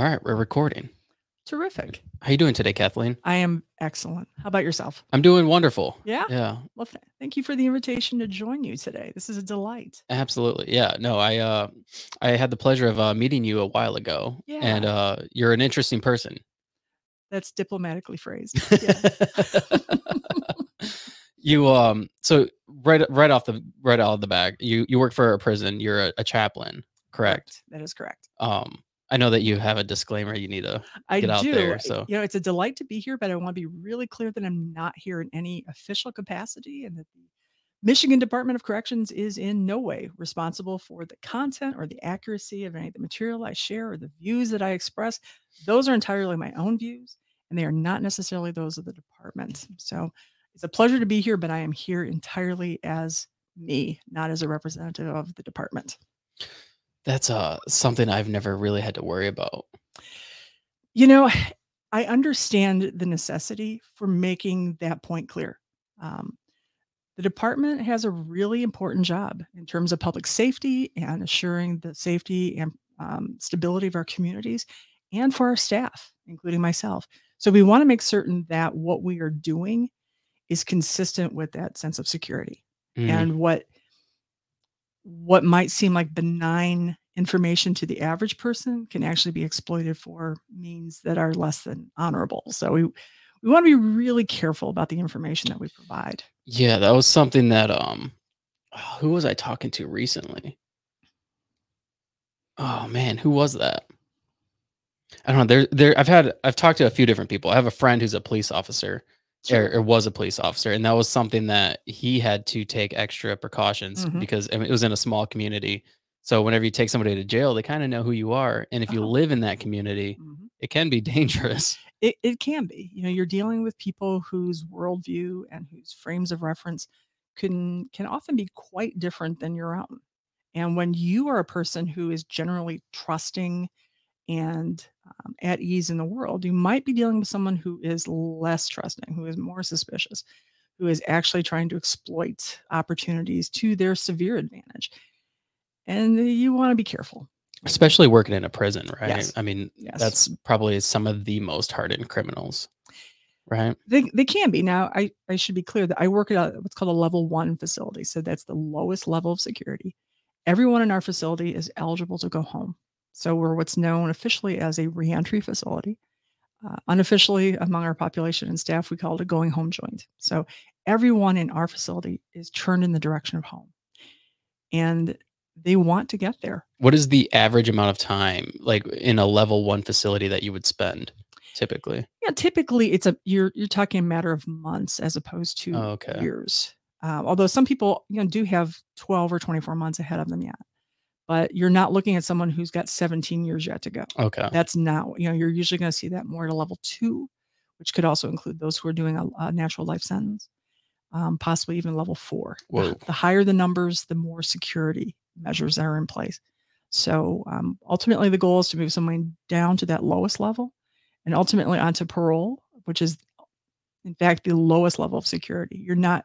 All right, we're recording. Terrific. How you doing today, Kathleen? I am excellent. How about yourself? I'm doing wonderful. Yeah? Yeah. Well, thank you for the invitation to join you today. This is a delight. Absolutely. Yeah. No, I had the pleasure of meeting you a while ago. Yeah. And you're an interesting person. That's diplomatically phrased. Yeah. You so right out of the bag, you work for a prison. You're a chaplain, correct? That is correct. I know that you have a disclaimer you need to get out there. So it's a delight to be here, but I want to be really clear that I'm not here in any official capacity, and that the Michigan Department of Corrections is in no way responsible for the content or the accuracy of any of the material I share or the views that I express. Those are entirely my own views, and they are not necessarily those of the department. So it's a pleasure to be here, but I am here entirely as me, not as a representative of the department. That's something I've never really had to worry about. I understand the necessity for making that point clear. The department has a really important job in terms of public safety and assuring the safety and stability of our communities and for our staff, including myself. So we want to make certain that what we are doing is consistent with that sense of security. And what might seem like benign information to the average person can actually be exploited for means that are less than honorable. So we want to be really careful about the information that we provide. Yeah, that was something that, who was I talking to recently? Oh man, who was that? I don't know. I've talked to a few different people. I have a friend who's a police officer. Sure. Or was a police officer, and that was something that he had to take extra precautions because it was in a small community. So whenever you take somebody to jail, they kind of know who you are, and if you live in that community, it can be dangerous. It can be. You're dealing with people whose worldview and whose frames of reference can often be quite different than your own. And when you are a person who is generally trusting and at ease in the world, you might be dealing with someone who is less trusting, who is more suspicious, who is actually trying to exploit opportunities to their severe advantage. And you want to be careful. Especially working in a prison, right? Yes. I mean, yes. That's probably some of the most hardened criminals, right? They can be. Now, I should be clear that I work at what's called a level 1 facility. So that's the lowest level of security. Everyone in our facility is eligible to go home. So we're what's known officially as a reentry facility. Unofficially, among our population and staff, we call it a going home joint. So everyone in our facility is turned in the direction of home, and they want to get there. What is the average amount of time, like in a level 1 facility, that you would spend typically? Yeah, typically it's you're talking a matter of months as opposed to years. Although some people do have 12 or 24 months ahead of them yet. But you're not looking at someone who's got 17 years yet to go. Okay. That's not, you're usually going to see that more at a level 2, which could also include those who are doing a natural life sentence, possibly even level 4. Whoa. The higher the numbers, the more security measures that are in place. So ultimately the goal is to move someone down to that lowest level and ultimately onto parole, which is in fact the lowest level of security. You're not,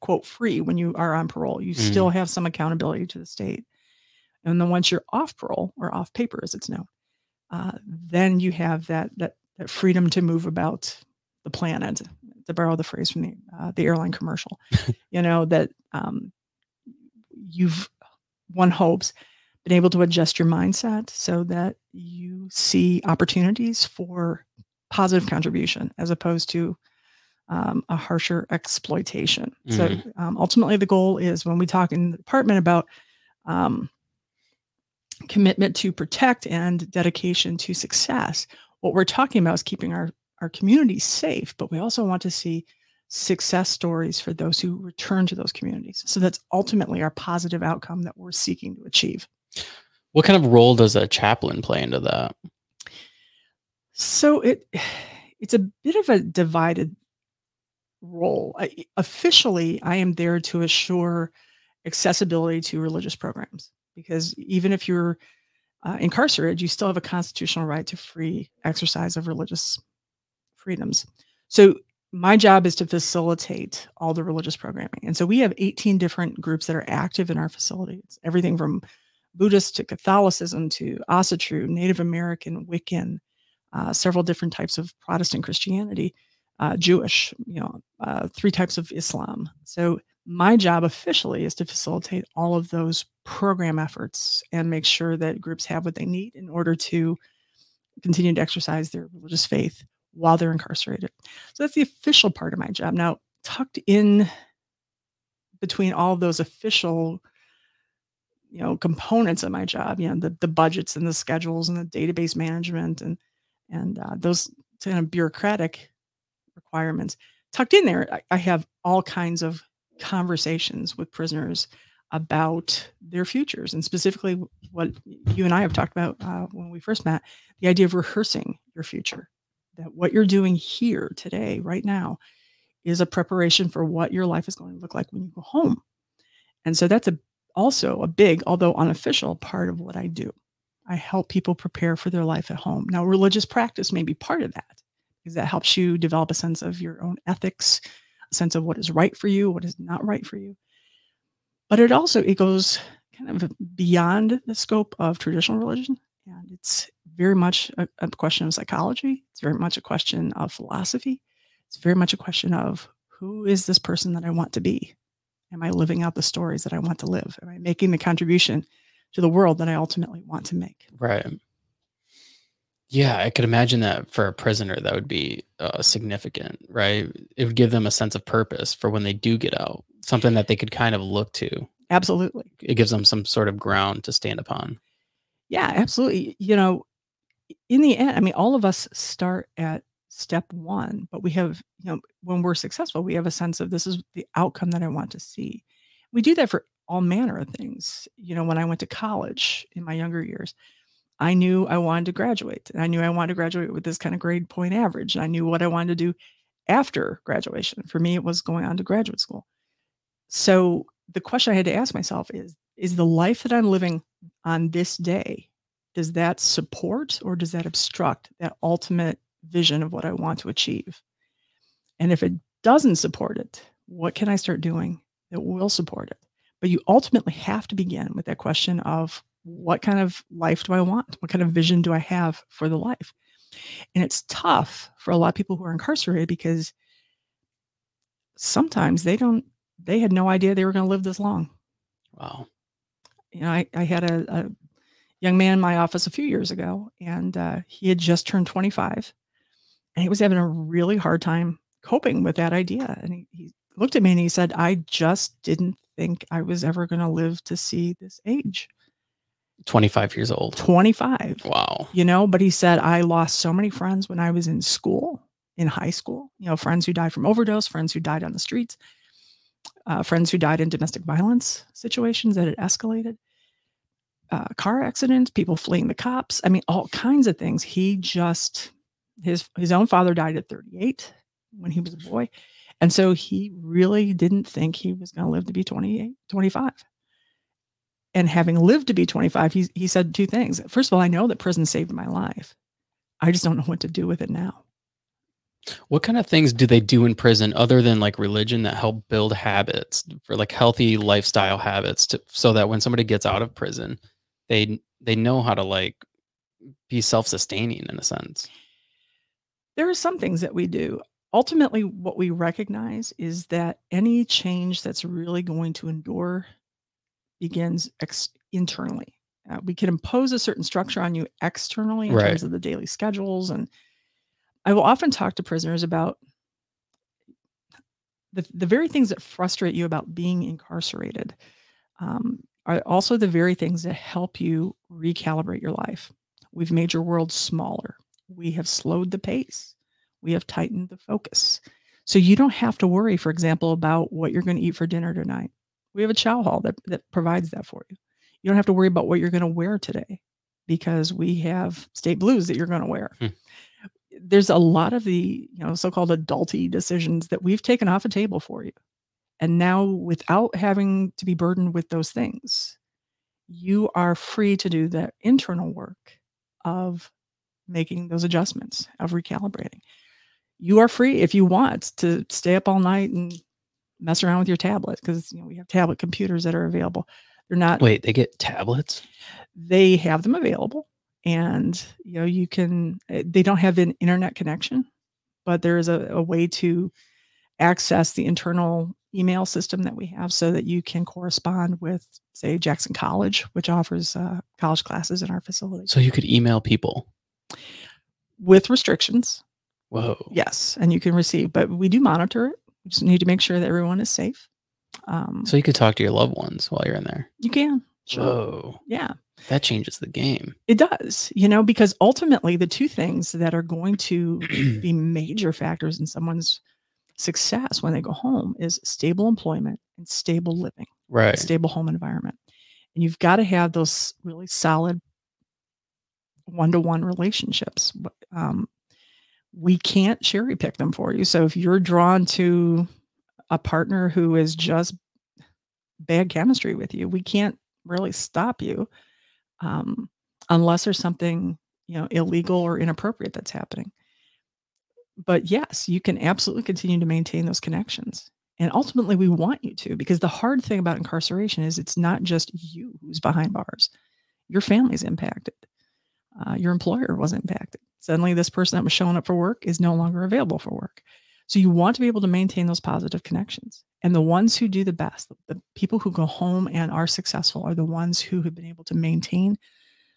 quote, free when you are on parole. You still have some accountability to the state. And then once you're off parole, or off paper as it's known, then you have that freedom to move about the planet, to borrow the phrase from the airline commercial, that you've, one hopes, been able to adjust your mindset so that you see opportunities for positive contribution as opposed to a harsher exploitation. Mm-hmm. So ultimately the goal is, when we talk in the department about commitment to protect and dedication to success, what we're talking about is keeping our communities safe, but we also want to see success stories for those who return to those communities. So that's ultimately our positive outcome that we're seeking to achieve. What kind of role does a chaplain play into that? So it's a bit of a divided role. Officially, I am there to assure accessibility to religious programs. Because even if you're incarcerated, you still have a constitutional right to free exercise of religious freedoms. So my job is to facilitate all the religious programming. And so we have 18 different groups that are active in our facility. It's everything from Buddhist to Catholicism to Asatru, Native American, Wiccan, several different types of Protestant Christianity, Jewish, three types of Islam. So my job officially is to facilitate all of those program efforts and make sure that groups have what they need in order to continue to exercise their religious faith while they're incarcerated. So that's the official part of my job. Now, tucked in between all of those official, components of my job, the budgets and the schedules and the database management and those kind of bureaucratic requirements, tucked in there, I have all kinds of conversations with prisoners about their futures, and specifically what you and I have talked about when we first met, the idea of rehearsing your future, that what you're doing here today, right now, is a preparation for what your life is going to look like when you go home. And so that's also a big, although unofficial, part of what I do. I help people prepare for their life at home. Now, religious practice may be part of that, because that helps you develop a sense of your own ethics, a sense of what is right for you, what is not right for you. But it goes kind of beyond the scope of traditional religion. And it's very much a question of psychology. It's very much a question of philosophy. It's very much a question of, who is this person that I want to be? Am I living out the stories that I want to live? Am I making the contribution to the world that I ultimately want to make? Right. Yeah, I could imagine that for a prisoner, that would be significant, right? It would give them a sense of purpose for when they do get out, something that they could kind of look to. Absolutely. It gives them some sort of ground to stand upon. Yeah, absolutely. In the end, all of us start at step one, but we have, when we're successful, we have a sense of, this is the outcome that I want to see. We do that for all manner of things. When I went to college in my younger years, I knew I wanted to graduate, and I knew I wanted to graduate with this kind of grade point average. And I knew what I wanted to do after graduation. For me, it was going on to graduate school. So the question I had to ask myself is the life that I'm living on this day, does that support or does that obstruct that ultimate vision of what I want to achieve? And if it doesn't support it, what can I start doing that will support it? But you ultimately have to begin with that question of, what kind of life do I want? What kind of vision do I have for the life? And it's tough for a lot of people who are incarcerated, because sometimes they had no idea they were going to live this long. Wow. I had a young man in my office a few years ago, and he had just turned 25, and he was having a really hard time coping with that idea. And he looked at me and he said, I just didn't think I was ever going to live to see this age. 25 years old. 25. Wow. But he said, I lost so many friends when I was in school, in high school, friends who died from overdose, friends who died on the streets, friends who died in domestic violence situations that had escalated, car accidents, people fleeing the cops. All kinds of things. He just, his own father died at 38 when he was a boy. And so he really didn't think he was going to live to be 28, 25. And having lived to be 25, he said two things. First of all, I know that prison saved my life. I just don't know what to do with it now. What kind of things do they do in prison other than like religion that help build habits for like healthy lifestyle habits so that when somebody gets out of prison, they know how to like be self-sustaining in a sense? There are some things that we do. Ultimately, what we recognize is that any change that's really going to endure begins internally. We can impose a certain structure on you externally in right. terms of the daily schedules. And I will often talk to prisoners about the very things that frustrate you about being incarcerated are also the very things that help you recalibrate your life. We've made your world smaller. We have slowed the pace. We have tightened the focus. So you don't have to worry, for example, about what you're going to eat for dinner tonight. We have a chow hall that provides that for you. You don't have to worry about what you're going to wear today, because we have state blues that you're going to wear. There's a lot of the so-called adulty decisions that we've taken off a table for you. And now, without having to be burdened with those things, you are free to do the internal work of making those adjustments, of recalibrating. You are free, if you want, to stay up all night and mess around with your tablet, because we have tablet computers that are available. They're not. Wait, they get tablets? They have them available. And, you know, you can, they don't have an internet connection, but there is a way to access the internal email system that we have so that you can correspond with, say, Jackson College, which offers college classes in our facility. So you could email people? With restrictions. Whoa. Yes. And you can receive, but we do monitor it. We just need to make sure that everyone is safe. So you could talk to your loved ones while you're in there. You can. Sure. Whoa. Yeah. That changes the game. It does, you know, because ultimately the two things that are going to be major factors in someone's success when they go home is stable employment and stable living, right? Stable home environment. And you've got to have those really solid one-to-one relationships. We can't cherry pick them for you. So if you're drawn to a partner who is just bad chemistry with you, we can't really stop you. Unless there's something, you know, illegal or inappropriate that's happening. But yes, you can absolutely continue to maintain those connections. And ultimately we want you to, because the hard thing about incarceration is it's not just you who's behind bars. Your family's impacted. Your employer was impacted. Suddenly this person that was showing up for work is no longer available for work. So you want to be able to maintain those positive connections. And the ones who do the best, the people who go home and are successful are the ones who have been able to maintain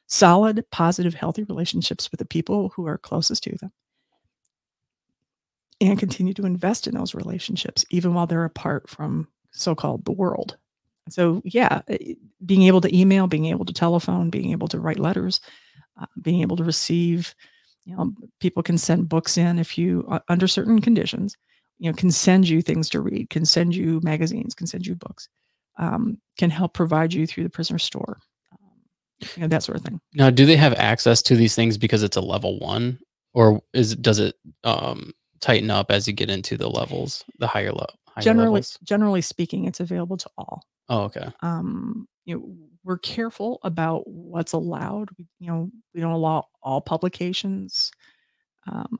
solid, positive, healthy relationships with the people who are closest to them and continue to invest in those relationships, even while they're apart from so-called the world. So yeah, being able to email, being able to telephone, being able to write letters, being able to receive, you know, people can send books in if you, under certain conditions, you know, can send you things to read, can send you magazines, can send you books, can help provide you through the prisoner store, you know, that sort of thing. Now, do they have access to these things because it's a level one, or does it tighten up as you get into the levels, the higher level? Generally speaking, it's available to all. Oh, okay. You know, we're careful about what's allowed. You know, we don't allow all publications.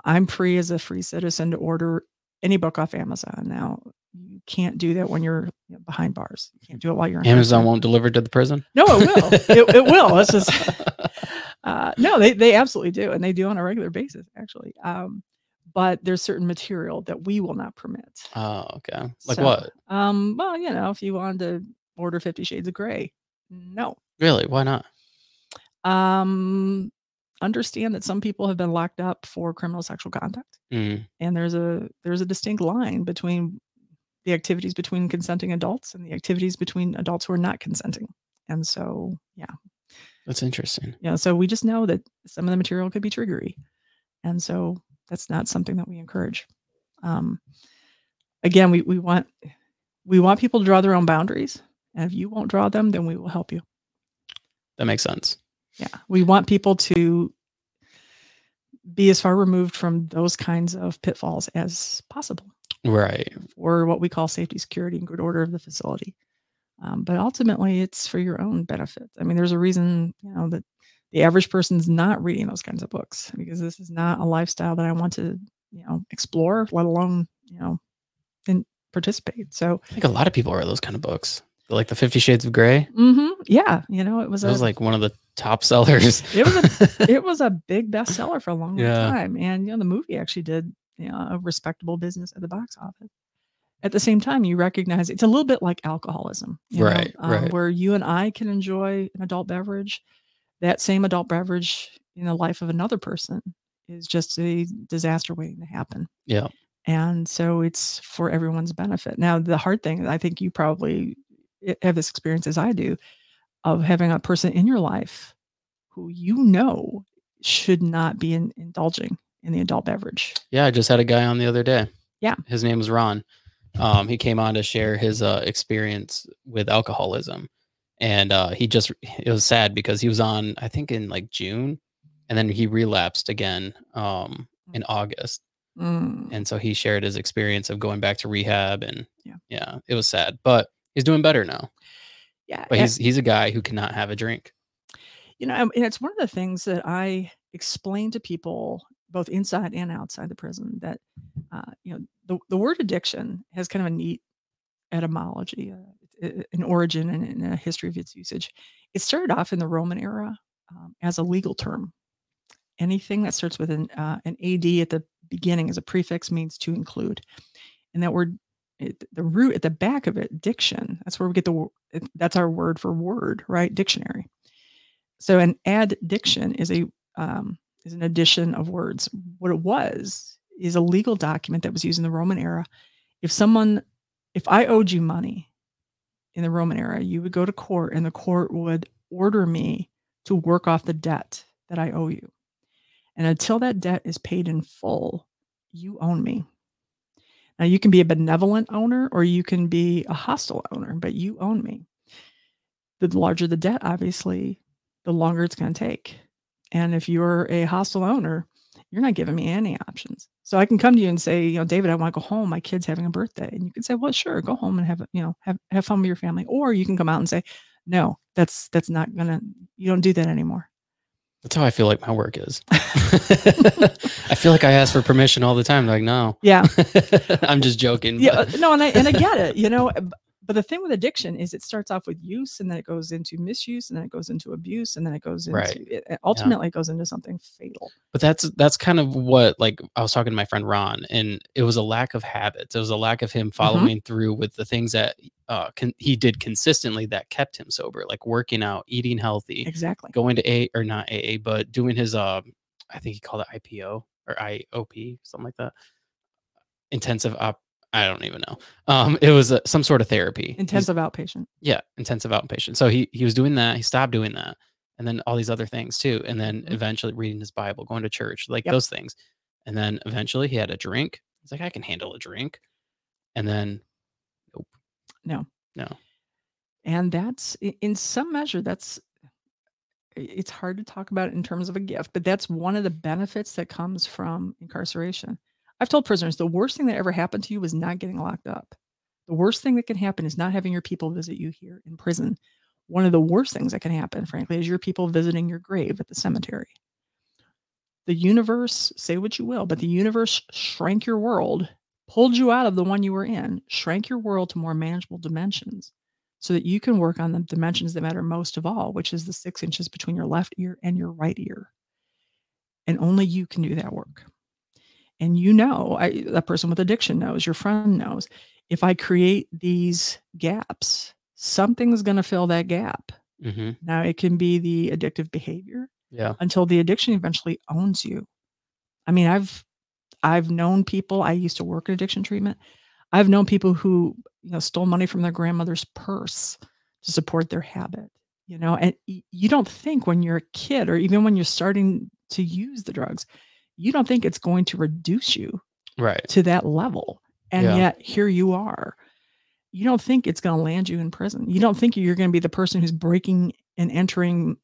I'm free as a free citizen to order any book off Amazon. Now, you can't do that when you're behind bars. You can't do it while you're in Amazon. Won't deliver to the prison? No, it will. It will. It's just, no, they absolutely do. And they do on a regular basis, actually. But there's certain material that we will not permit. Oh, okay. Like so, what? Well, you know, if you wanted to order 50 Shades of Grey, no. Really? Why not? Understand that some people have been locked up for criminal sexual conduct. Mm. And there's a distinct line between the activities between consenting adults and the activities between adults who are not consenting. And so, yeah. That's interesting. Yeah. So we just know that some of the material could be triggery. And so that's not something that we encourage. Again, we want people to draw their own boundaries. And if you won't draw them, then we will help you. That makes sense. Yeah. We want people to be as far removed from those kinds of pitfalls as possible. Right. Or what we call safety, security, and good order of the facility. But ultimately, it's for your own benefit. I mean, there's a reason, you know, that the average person's not reading those kinds of books, because this is not a lifestyle that I want to, you know, explore, let alone, you know, and participate. So I think a lot of people read those kind of books. Like the 50 Shades of Grey? Mm-hmm. Yeah. You know, it was like one of the top sellers. It was a big bestseller for a long time. And, you know, the movie actually did, you know, a respectable business at the box office. At the same time, you recognize it's a little bit like alcoholism. Right. Where you and I can enjoy an adult beverage. That same adult beverage in the life of another person is just a disaster waiting to happen. Yeah. And so it's for everyone's benefit. Now, the hard thing, I think you probably have this experience as I do, of having a person in your life who, you know, should not be indulging in the adult beverage. Yeah. I just had a guy on the other day. Yeah. His name was Ron. He came on to share his experience with alcoholism. And it was sad because he was on, I think, in like June, and then he relapsed again in August. Mm. And so he shared his experience of going back to rehab, and yeah, it was sad, but he's doing better now. Yeah. But he's a guy who cannot have a drink. You know, and it's one of the things that I explain to people both inside and outside the prison, that, you know, the word addiction has kind of a neat etymology. an origin and a history of its usage. It started off in the Roman era as a legal term. Anything that starts with an AD at the beginning as a prefix means to include. And that word, the root at the back of it, diction, that's where we get that's our word for word, right? Dictionary. So an addiction is an addition of words. What it was is a legal document that was used in the Roman era. If I owed you money in the Roman era, you would go to court and the court would order me to work off the debt that I owe you. And until that debt is paid in full, you own me. Now, you can be a benevolent owner or you can be a hostile owner, but you own me. The larger the debt, obviously, the longer it's going to take. And if you're a hostile owner, you're not giving me any options. So I can come to you and say, David, I want to go home. My kid's having a birthday. And you can say, well, sure, go home and have fun with your family. Or you can come out and say, no, that's not going to, you don't do that anymore. That's how I feel like my work is. I feel like I ask for permission all the time. They're like, no. Yeah. I'm just joking. Yeah. No, and I get it, But the thing with addiction is it starts off with use and then it goes into misuse and then it goes into abuse and then it goes into it goes into something fatal. But that's kind of what, like, I was talking to my friend Ron, and it was a lack of habits. It was a lack of him following through with the things that he did consistently that kept him sober, like working out, eating healthy, exactly, going to not AA, but doing his I think he called it IPO or IOP, something like that, intensive op. I don't even know. It was some sort of therapy. Intensive outpatient. Yeah, intensive outpatient. So he was doing that. He stopped doing that. And then all these other things too. And then eventually reading his Bible, going to church, those things. And then eventually he had a drink. He's like, I can handle a drink. And then, nope. No. And that's, in some measure, it's hard to talk about it in terms of a gift, but that's one of the benefits that comes from incarceration. I've told prisoners the worst thing that ever happened to you was not getting locked up. The worst thing that can happen is not having your people visit you here in prison. One of the worst things that can happen, frankly, is your people visiting your grave at the cemetery. The universe, say what you will, but the universe shrank your world, pulled you out of the one you were in, shrank your world to more manageable dimensions so that you can work on the dimensions that matter most of all, which is the 6 inches between your left ear and your right ear. And only you can do that work. And that person with addiction knows, your friend knows, if I create these gaps, something's going to fill that gap. Mm-hmm. Now, it can be the addictive behavior until the addiction eventually owns you. I mean, I've known people, I used to work in addiction treatment. I've known people who stole money from their grandmother's purse to support their habit, and you don't think when you're a kid or even when you're starting to use the drugs, you don't think it's going to reduce you to that level. And yet here you are. You don't think it's going to land you in prison. You don't think you're going to be the person who's breaking and entering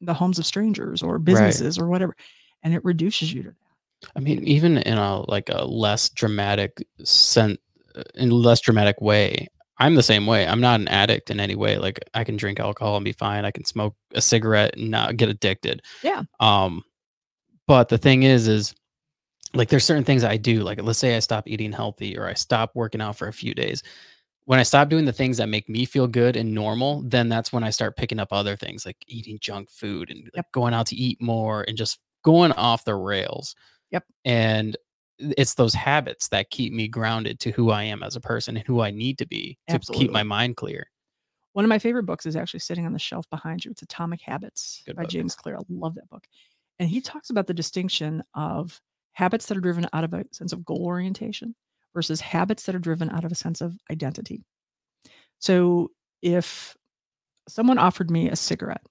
the homes of strangers or businesses or whatever. And it reduces you to that. I mean, even in a less dramatic sense, way, I'm the same way. I'm not an addict in any way. Like, I can drink alcohol and be fine. I can smoke a cigarette and not get addicted. Yeah. But the thing is like, there's certain things I do. Like, let's say I stop eating healthy or I stop working out for a few days. When I stop doing the things that make me feel good and normal, then that's when I start picking up other things like eating junk food and going out to eat more and just going off the rails. Yep. And it's those habits that keep me grounded to who I am as a person and who I need to be to keep my mind clear. One of my favorite books is actually sitting on the shelf behind you. It's Atomic Habits by James Clear. I love that book. And he talks about the distinction of habits that are driven out of a sense of goal orientation versus habits that are driven out of a sense of identity. So if someone offered me a cigarette,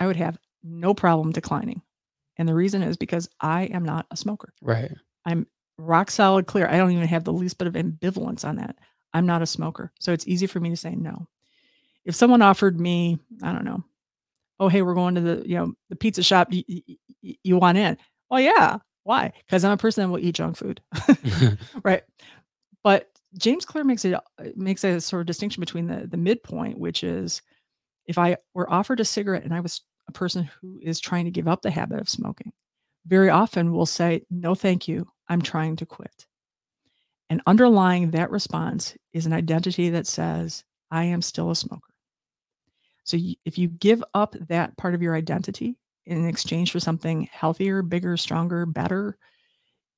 I would have no problem declining. And the reason is because I am not a smoker. Right. I'm rock solid clear. I don't even have the least bit of ambivalence on that. I'm not a smoker. So it's easy for me to say no. If someone offered me, I don't know, oh, hey, we're going to the pizza shop. You want in? Well, yeah. Why? Because I'm a person that will eat junk food. Right. But James Clear makes a sort of distinction between the midpoint, which is if I were offered a cigarette and I was a person who is trying to give up the habit of smoking, very often we'll say, no, thank you. I'm trying to quit. And underlying that response is an identity that says, I am still a smoker. So if you give up that part of your identity in exchange for something healthier, bigger, stronger, better,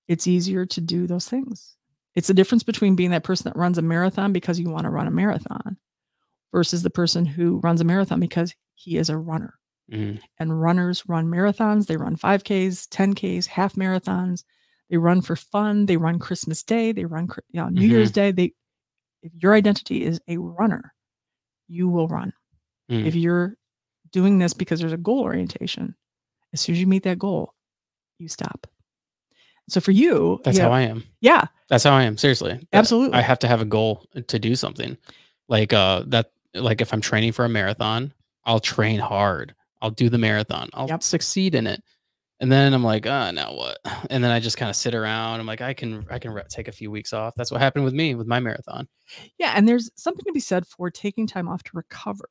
it's easier to do those things. It's the difference between being that person that runs a marathon because you want to run a marathon versus the person who runs a marathon because he is a runner. Mm-hmm. And runners run marathons. They run 5Ks, 10Ks, half marathons. They run for fun. They run Christmas Day. They run New Year's Day. If your identity is a runner, you will run. Mm. If you're doing this because there's a goal orientation, as soon as you meet that goal, you stop. So for you, that's how I am. Yeah. That's how I am. Seriously. Absolutely. I have to have a goal to do something like that. Like if I'm training for a marathon, I'll train hard. I'll do the marathon. I'll succeed in it. And then I'm like, now what? And then I just kind of sit around. I'm like, I can take a few weeks off. That's what happened with me with my marathon. Yeah. And there's something to be said for taking time off to recover.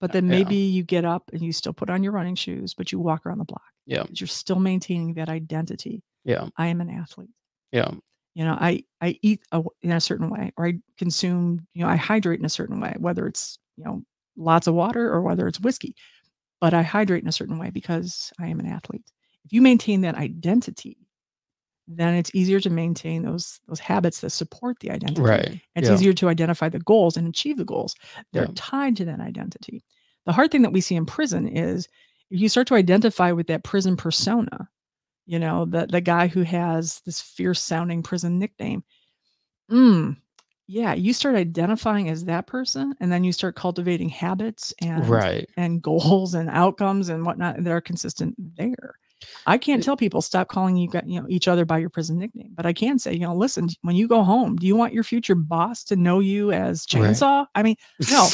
But then maybe you get up and you still put on your running shoes, but you walk around the block. Yeah. You're still maintaining that identity. Yeah. I am an athlete. Yeah. You know, I eat in a certain way, or I consume, I hydrate in a certain way, whether it's, lots of water or whether it's whiskey, but I hydrate in a certain way because I am an athlete. If you maintain that identity, then it's easier to maintain those habits that support the identity. Right. It's easier to identify the goals and achieve the goals. They're tied to that identity. The hard thing that we see in prison is if you start to identify with that prison persona, the guy who has this fierce sounding prison nickname. Yeah. You start identifying as that person, and then you start cultivating habits and goals and outcomes and whatnot that are consistent there. I can't tell people stop calling each other by your prison nickname, but I can say, listen, when you go home, do you want your future boss to know you as Chainsaw? Right. I mean, no,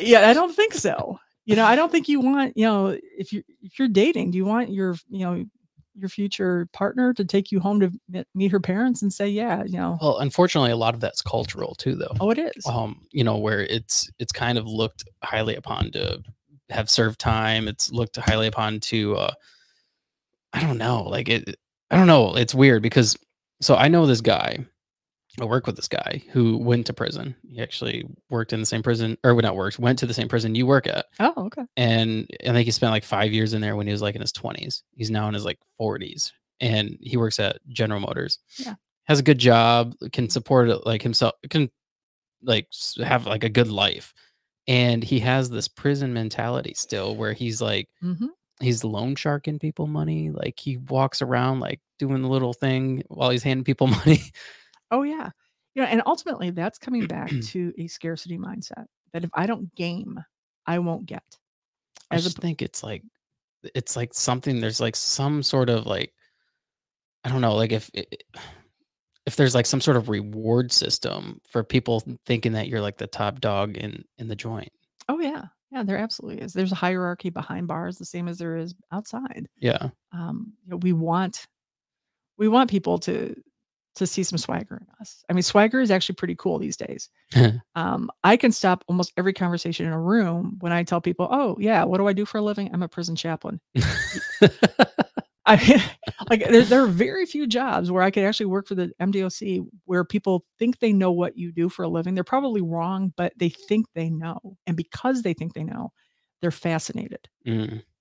yeah, I don't think so. I don't think you want, if you're dating, do you want your future partner to take you home to meet her parents and say, Well, unfortunately, a lot of that's cultural too, though. Oh, it is. Where it's kind of looked highly upon to have served time. It's looked highly upon to, I don't know. I don't know. It's weird because, so I know this guy, I work with this guy who went to prison. He actually worked in the same prison, or went to the same prison you work at. Oh, okay. And I think he spent 5 years in there when he was in his 20s. He's now in his 40s, and he works at General Motors. Yeah. Has a good job, can support himself, can have a good life. And he has this prison mentality still where he's he's loan sharking people money. He walks around doing the little thing while he's handing people money. Oh yeah. And ultimately that's coming back to a scarcity mindset that if I don't game, I won't get. I think it's something, there's some sort of I don't know, if there's some sort of reward system for people thinking that you're the top dog in the joint. Oh yeah. Yeah, there absolutely is. There's a hierarchy behind bars, the same as there is outside. Yeah. We want people to see some swagger in us. I mean, swagger is actually pretty cool these days. I can stop almost every conversation in a room when I tell people, "Oh yeah, what do I do for a living? I'm a prison chaplain." I mean, there are very few jobs where I could actually work for the MDOC where people think they know what you do for a living. They're probably wrong, but they think they know. And because they think they know, they're fascinated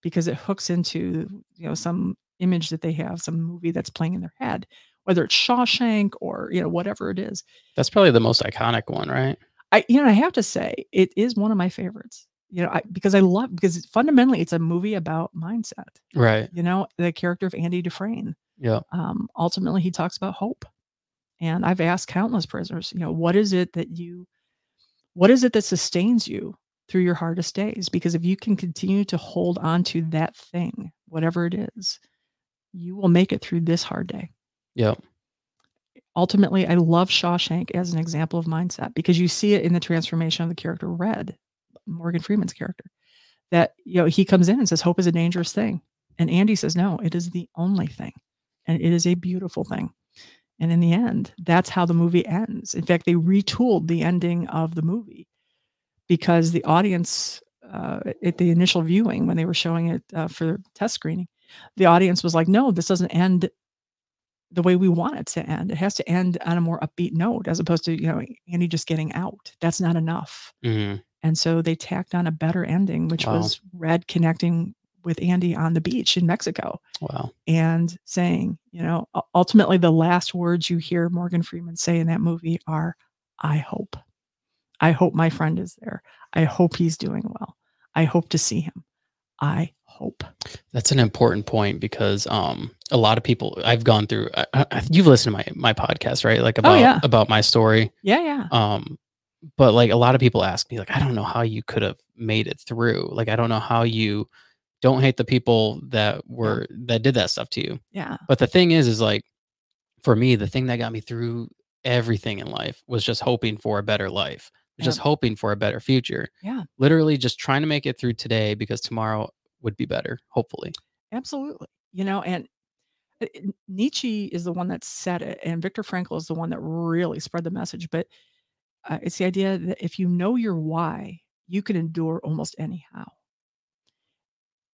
because it hooks into, some image that they have, some movie that's playing in their head, whether it's Shawshank or, whatever it is. That's probably the most iconic one, right? I have to say it is one of my favorites. Because fundamentally it's a movie about mindset, right? The character of Andy Dufresne. Yeah. Ultimately he talks about hope, and I've asked countless prisoners, what is it that sustains you through your hardest days? Because if you can continue to hold on to that thing, whatever it is, you will make it through this hard day. Yeah. Ultimately, I love Shawshank as an example of mindset because you see it in the transformation of the character Red, Morgan Freeman's character, that he comes in and says hope is a dangerous thing, and Andy says no, it is the only thing, and it is a beautiful thing. And in the end, that's how the movie ends. In fact, they retooled the ending of the movie because the audience at the initial viewing when they were showing it for test screening, the audience was like, no, this doesn't end the way we want it to end. It has to end on a more upbeat note, as opposed to, you know, Andy just getting out. That's not enough. Mm-hmm. And so they tacked on a better ending, which was Red connecting with Andy on the beach in Mexico. Wow. And saying, you know, ultimately the last words you hear Morgan Freeman say in that movie are, I hope. I hope my friend is there. I hope he's doing well. I hope to see him. I hope. That's an important point, because a lot of people I've gone through, you've listened to my podcast, right? Like about my story. Yeah. But like a lot of people ask me, like, I don't know how you could have made it through. Like, I don't know how you don't hate the people that did that stuff to you. Yeah. But the thing is like, for me, the thing that got me through everything in life was just hoping for a better life, just hoping for a better future. Yeah. Literally just trying to make it through today, because tomorrow would be better, hopefully. Absolutely. You know, and Nietzsche is the one that said it, and Viktor Frankl is the one that really spread the message. But it's the idea that if you know your why, you can endure almost anyhow.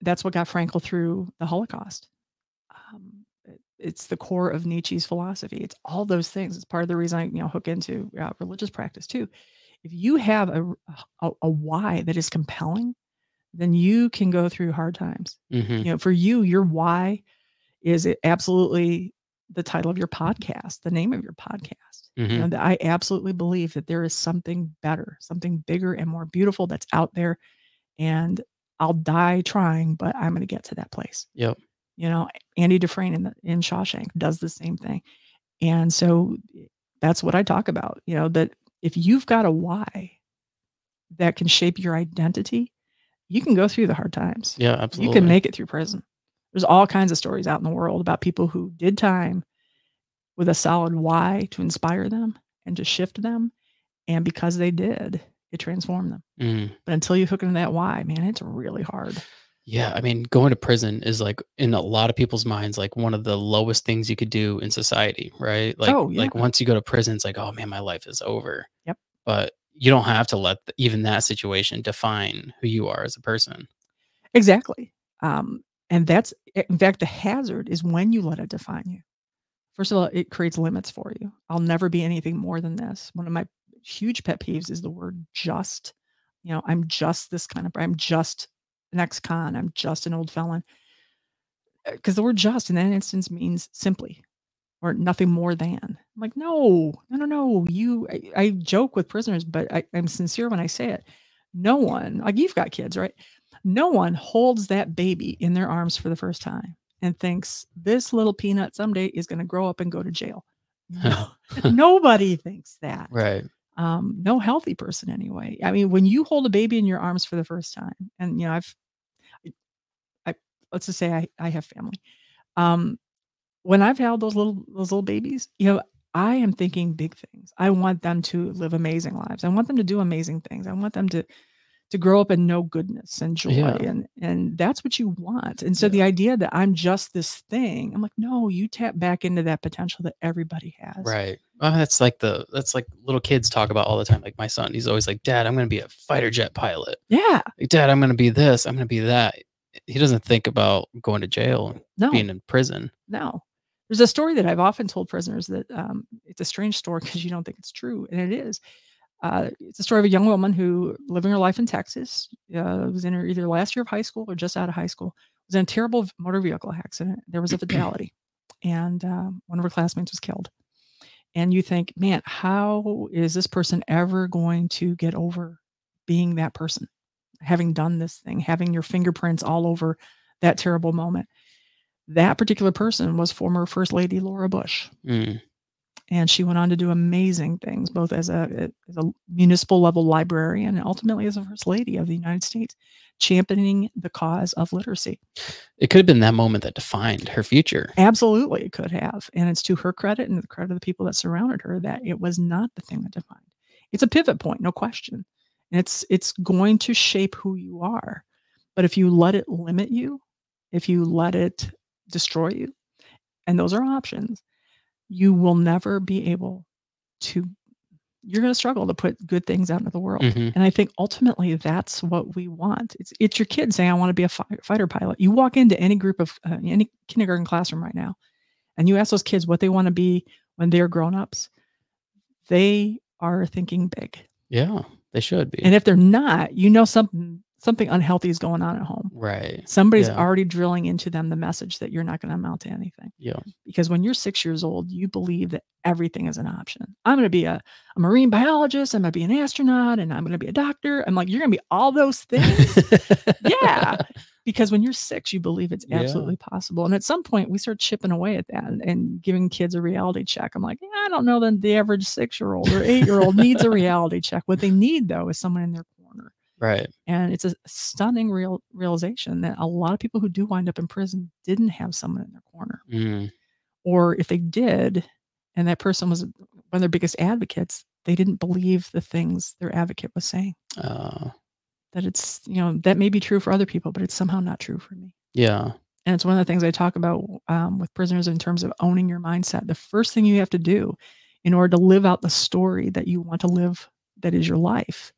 That's what got Frankl through the Holocaust. It's the core of Nietzsche's philosophy. It's all those things. It's part of the reason I hook into religious practice too. If you have a why that is compelling, then you can go through hard times. Mm-hmm. For you, your why is absolutely the title of your podcast, the name of your podcast. Mm-hmm. That I absolutely believe that there is something better, something bigger and more beautiful that's out there, and I'll die trying, but I'm going to get to that place. Yep. Andy Dufresne in Shawshank does the same thing. And so that's what I talk about, that if you've got a why that can shape your identity, you can go through the hard times. Yeah, absolutely. You can make it through prison. There's all kinds of stories out in the world about people who did time with a solid why to inspire them and to shift them. And because they did, it transformed them. Mm. But until you hook into that why, man, it's really hard. Yeah. I mean, going to prison is like, in a lot of people's minds, like one of the lowest things you could do in society, right? Like, like once you go to prison, it's like, oh man, my life is over. Yep. But you don't have to let even that situation define who you are as a person. Exactly. And that's, in fact, the hazard is when you let it define you. First of all, it creates limits for you. I'll never be anything more than this. One of my huge pet peeves is the word just. I'm just this kind of, I'm just an ex-con, I'm just an old felon. Because the word just in that instance means simply, or nothing more than. I'm like, no. I joke with prisoners, but I'm sincere when I say it. No one, like, you've got kids, right? No one holds that baby in their arms for the first time and thinks this little peanut someday is going to grow up and go to jail. No, nobody thinks that. Right. No healthy person anyway. I mean, when you hold a baby in your arms for the first time, and let's just say I have family. When I've held those little babies, I am thinking big things. I want them to live amazing lives. I want them to do amazing things. I want them to grow up and know goodness and joy. Yeah. And that's what you want. And so the idea that I'm just this thing, I'm like, no, you tap back into that potential that everybody has. Right. Well, that's like little kids talk about all the time. Like my son, he's always like, Dad, I'm going to be a fighter jet pilot. Yeah. Like, Dad, I'm going to be this. I'm going to be that. He doesn't think about going to jail and being in prison. No. There's a story that I've often told prisoners that it's a strange story because you don't think it's true. And it is. It's the story of a young woman who, living her life in Texas, was in her either last year of high school or just out of high school, was in a terrible motor vehicle accident. There was a fatality, and one of her classmates was killed. And you think, man, how is this person ever going to get over being that person, having done this thing, having your fingerprints all over that terrible moment? That particular person was former First Lady Laura Bush. Mm. And she went on to do amazing things, both as a municipal level librarian and ultimately as a First Lady of the United States, championing the cause of literacy. It could have been that moment that defined her future. Absolutely, it could have. And it's to her credit and the credit of the people that surrounded her that it was not the thing that defined. It's a pivot point, no question. And it's going to shape who you are. But if you let it limit you, if you let it destroy you, and those are options, you will never be able to, you're going to struggle to put good things out into the world. Mm-hmm. And I think ultimately that's what we want. It's your kid saying, I want to be a fighter pilot. You walk into any group of any kindergarten classroom right now and you ask those kids what they want to be when they're grown-ups, they are thinking big. Yeah, they should be. And if they're not, you know, something unhealthy is going on at home. Right. Somebody's already drilling into them the message that you're not going to amount to anything. Yeah. Because when you're 6 years old, you believe that everything is an option. I'm going to be a marine biologist. I'm going to be an astronaut, and I'm going to be a doctor. I'm like, you're going to be all those things. Yeah. Because when you're six, you believe it's absolutely possible. And at some point we start chipping away at that and giving kids a reality check. I'm like, I don't know that the average 6-year-old or 8-year-old needs a reality check. What they need though is someone in their corner. Right. And it's a stunning realization that a lot of people who do wind up in prison didn't have someone in their corner. Mm. Or if they did, and that person was one of their biggest advocates, they didn't believe the things their advocate was saying. That it's, you know, that may be true for other people, but it's somehow not true for me. Yeah. And it's one of the things I talk about with prisoners in terms of owning your mindset. The first thing you have to do in order to live out the story that you want to live, that is your life,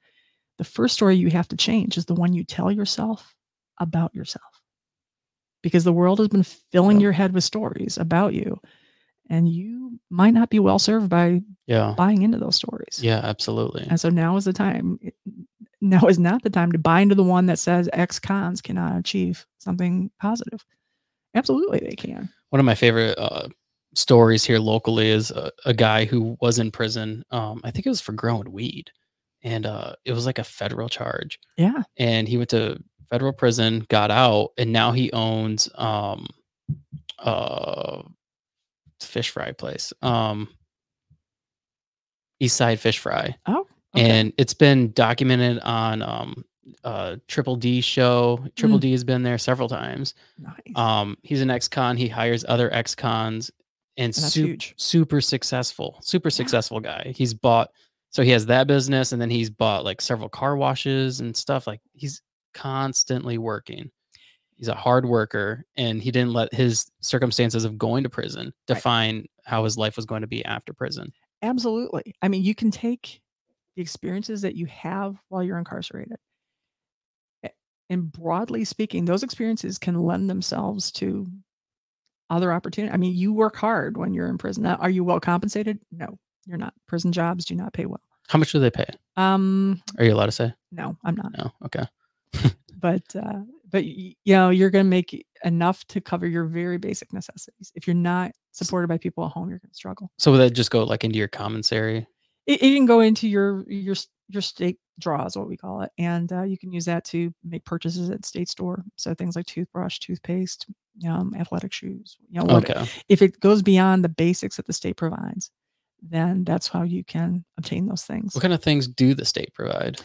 the first story you have to change is the one you tell yourself about yourself. Because the world has been filling your head with stories about you, and you might not be well served by buying into those stories. Yeah, absolutely. And so now is the time. Now is not the time to buy into the one that says ex-cons cannot achieve something positive. Absolutely, they can. One of my favorite stories here locally is a guy who was in prison. I think it was for growing weed. And it was like a federal charge. Yeah. And he went to federal prison, got out, and now he owns fish fry place. East Side Fish Fry. Oh. Okay. And it's been documented on Triple D show. Triple D has been there several times. Nice. He's an ex-con. He hires other ex-cons, and super successful guy. He's bought, so he has that business, and then he's bought like several car washes and stuff. Like, he's constantly working. He's a hard worker, and he didn't let his circumstances of going to prison define how his life was going to be after prison. Absolutely. I mean, you can take the experiences that you have while you're incarcerated, and broadly speaking, those experiences can lend themselves to other opportunities. I mean, you work hard when you're in prison. Now, are you well compensated? No, you're not. Prison jobs do not pay well. How much do they pay? Are you allowed to say? No, I'm not. No, okay. But you know, you're going to make enough to cover your very basic necessities. If you're not supported by people at home, you're going to struggle. So would that just go like into your commissary? It can go into your state draw is what we call it. And you can use that to make purchases at state store. So things like toothbrush, toothpaste, athletic shoes. You know, if it goes beyond the basics that the state provides, then that's how you can obtain those things. What kind of things do the state provide?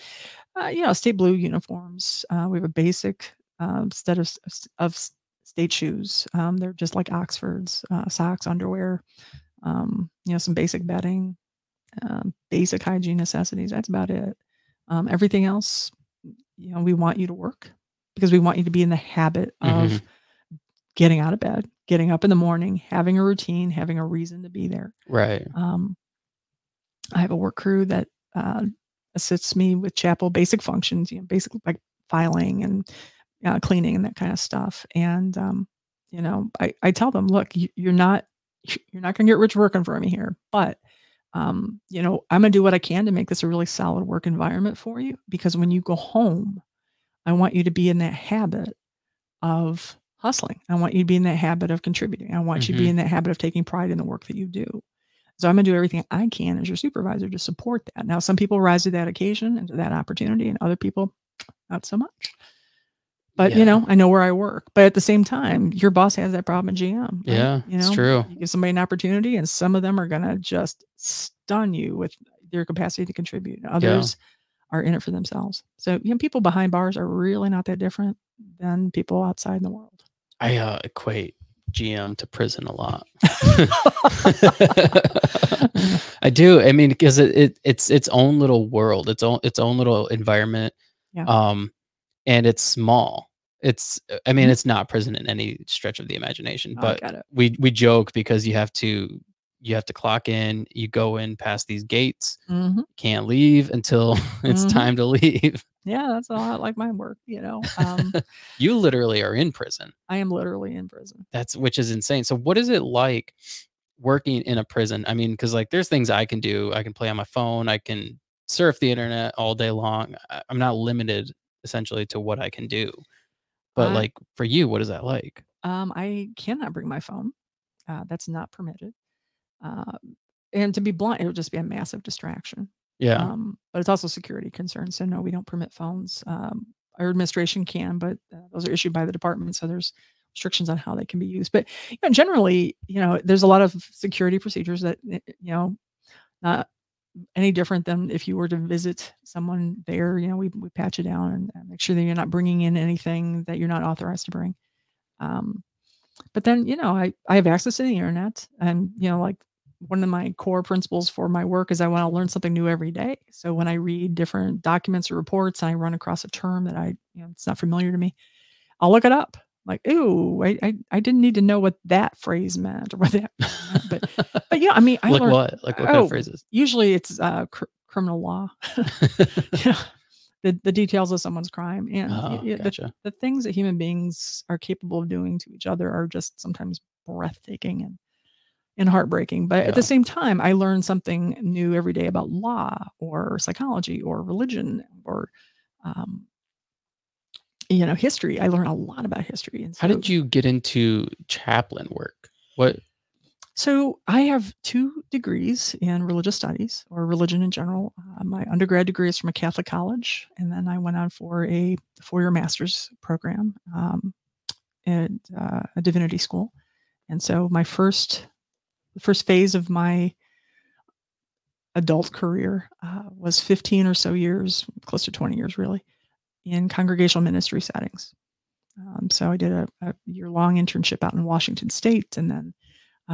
State blue uniforms. We have a basic set of state shoes. They're just like Oxfords, socks, underwear, some basic bedding. Basic hygiene necessities. That's about it. Everything else, we want you to work because we want you to be in the habit of getting out of bed, getting up in the morning, having a routine, having a reason to be there. Right. I have a work crew that assists me with chapel basic functions, basically like filing and cleaning and that kind of stuff. And I tell them, look, you're not going to get rich working for me here, but I'm going to do what I can to make this a really solid work environment for you, because when you go home, I want you to be in that habit of hustling. I want you to be in that habit of contributing. I want you to be in that habit of taking pride in the work that you do. So I'm going to do everything I can as your supervisor to support that. Now, some people rise to that occasion and to that opportunity, and other people, not so much. But, I know where I work. But at the same time, your boss has that problem at GM. Yeah, right? It's true. You give somebody an opportunity, and some of them are going to just stun you with their capacity to contribute. Others are in it for themselves. So, people behind bars are really not that different than people outside in the world. I equate GM to prison a lot. I do. I mean, because it's its own little world, its own little environment. Yeah. And it's small. It's not prison in any stretch of the imagination, but we joke because you have to clock in, you go in past these gates, can't leave until it's time to leave. yeah, that's a lot like my work, you know. You literally are in prison. I am literally in prison. That's, which is insane. So what is it like working in a prison? I mean, because like there's things I can do. I can play on my phone. I can surf the internet all day long. I'm not limited essentially to what I can do. But like for you, what is that like? I cannot bring my phone. That's not permitted. And to be blunt, it would just be a massive distraction. Yeah. But it's also security concerns. So no, we don't permit phones. Our administration can, but those are issued by the department. So there's restrictions on how they can be used. But you know, generally, you know, there's a lot of security procedures that, you know, not any different than if you were to visit someone there. You know, we patch it down and make sure that you're not bringing in anything that you're not authorized to bring. But then, you know, I have access to the internet, and, you know, like one of my core principles for my work is I want to learn something new every day. So when I read different documents or reports, and I run across a term that I, you know, it's not familiar to me, I'll look it up. Like, ooh, I didn't need to know what that phrase meant or what that, but yeah, I mean, I learned, what kind of phrases? Usually it's criminal law, yeah, the details of someone's crime, and gotcha. the things that human beings are capable of doing to each other are just sometimes breathtaking and heartbreaking. But at the same time, I learn something new every day about law or psychology or religion or, you know, history. I learned a lot about history. And so, how did you get into chaplain work? What? So I have 2 degrees in religious studies, or religion in general. My undergrad degree is from a Catholic college, and then I went on for a 4-year master's program at a divinity school. And so my first phase of my adult career was 15 or so years, close to 20 years, really, in congregational ministry settings. So I did a year-long internship out in Washington State, and then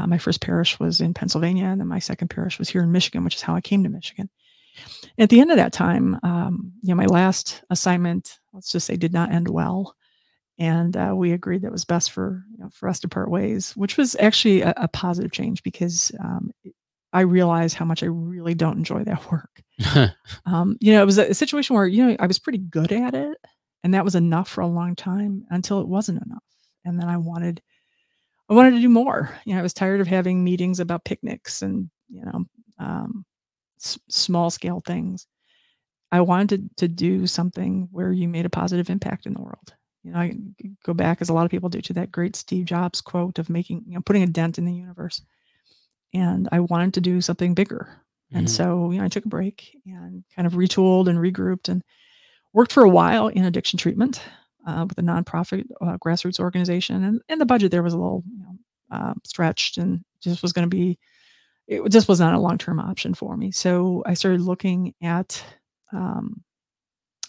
my first parish was in Pennsylvania, and then my second parish was here in Michigan, which is how I came to Michigan. At the end of that time, you know, my last assignment, let's just say, did not end well, and we agreed that it was best for, you know, for us to part ways, which was actually a positive change, because I realized how much I really don't enjoy that work. You know, it was a situation where, you know, I was pretty good at it, and that was enough for a long time, until it wasn't enough. And then I wanted to do more. You know, I was tired of having meetings about picnics and, you know, small scale things. I wanted to do something where you made a positive impact in the world. You know, I go back, as a lot of people do, to that great Steve Jobs quote of making, you know, putting a dent in the universe. And I wanted to do something bigger. And so, you know, I took a break and kind of retooled and regrouped, and worked for a while in addiction treatment with a nonprofit grassroots organization. And the budget there was a little, you know, stretched, and just was going to be, it just was not a long-term option for me. So I started looking at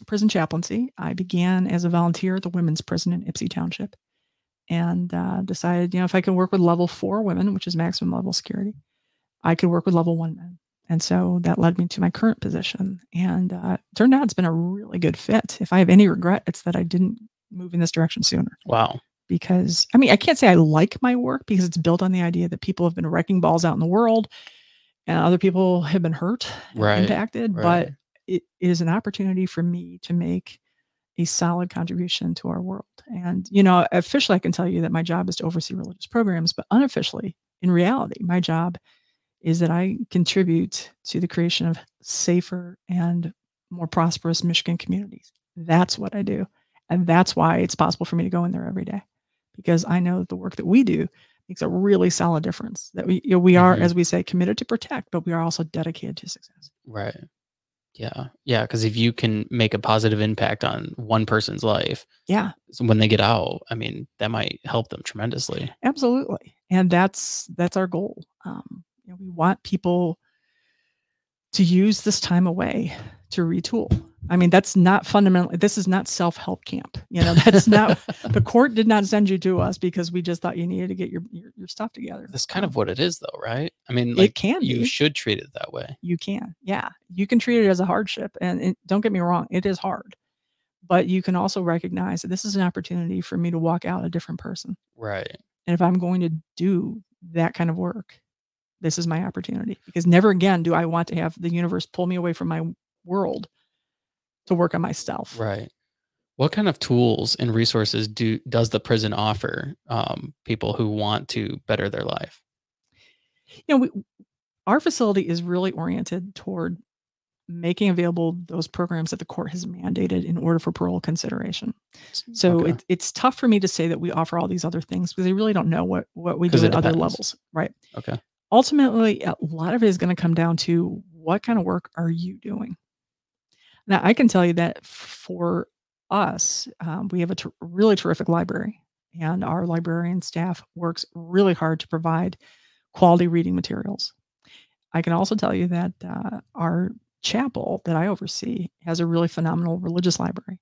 prison chaplaincy. I began as a volunteer at the women's prison in Ipsy Township, and decided, you know, if I can work with level 4 women, which is maximum level security, I could work with level 1 men. And so that led me to my current position. And turned out it's been a really good fit. If I have any regret, it's that I didn't move in this direction sooner. Wow. Because, I mean, I can't say I like my work, because it's built on the idea that people have been wrecking balls out in the world, and other people have been hurt, and impacted. Right. But it is an opportunity for me to make a solid contribution to our world. And, you know, officially, I can tell you that my job is to oversee religious programs, but unofficially, in reality, my job is that I contribute to the creation of safer and more prosperous Michigan communities. That's what I do. And that's why it's possible for me to go in there every day, because I know that the work that we do makes a really solid difference, that we, you know, we are, as we say, committed to protect, but we are also dedicated to success. Right. Yeah. Yeah. Because if you can make a positive impact on one person's life, so when they get out, I mean, that might help them tremendously. Absolutely. And that's our goal. You know, we want people to use this time away to retool. I mean, that's not fundamentally, this is not self-help camp. You know, that's not, the court did not send you to us because we just thought you needed to get your stuff together. That's kind of what it is though, right? I mean, like, you should treat it that way. You can. Yeah. You can treat it as a hardship, and don't get me wrong, it is hard, but you can also recognize that this is an opportunity for me to walk out a different person. Right. And if I'm going to do that kind of work, this is my opportunity, because never again do I want to have the universe pull me away from my world to work on myself. Right. What kind of tools and resources does the prison offer people who want to better their life? You know, our facility is really oriented toward making available those programs that the court has mandated in order for parole consideration. So okay. It's tough for me to say that we offer all these other things because I really don't know what we do at other levels. Right. Okay. Ultimately, a lot of it is going to come down to what kind of work are you doing? Now, I can tell you that for us, we have a really terrific library, and our librarian staff works really hard to provide quality reading materials. I can also tell you that our chapel that I oversee has a really phenomenal religious library.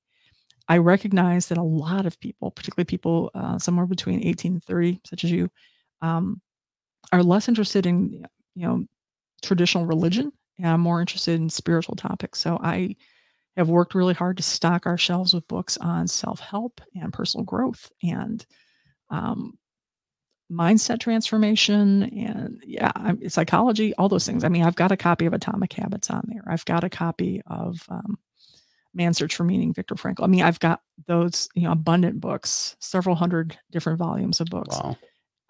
I recognize that a lot of people, particularly people somewhere between 18 and 30, such as you, are less interested in, you know, traditional religion and are more interested in spiritual topics. So I have worked really hard to stock our shelves with books on self-help and personal growth and mindset transformation and psychology, all those things. I mean, I've got a copy of Atomic Habits on there. I've got a copy of Man's Search for Meaning, Viktor Frankl. I mean, I've got those, you know, abundant books, several hundred different volumes of books.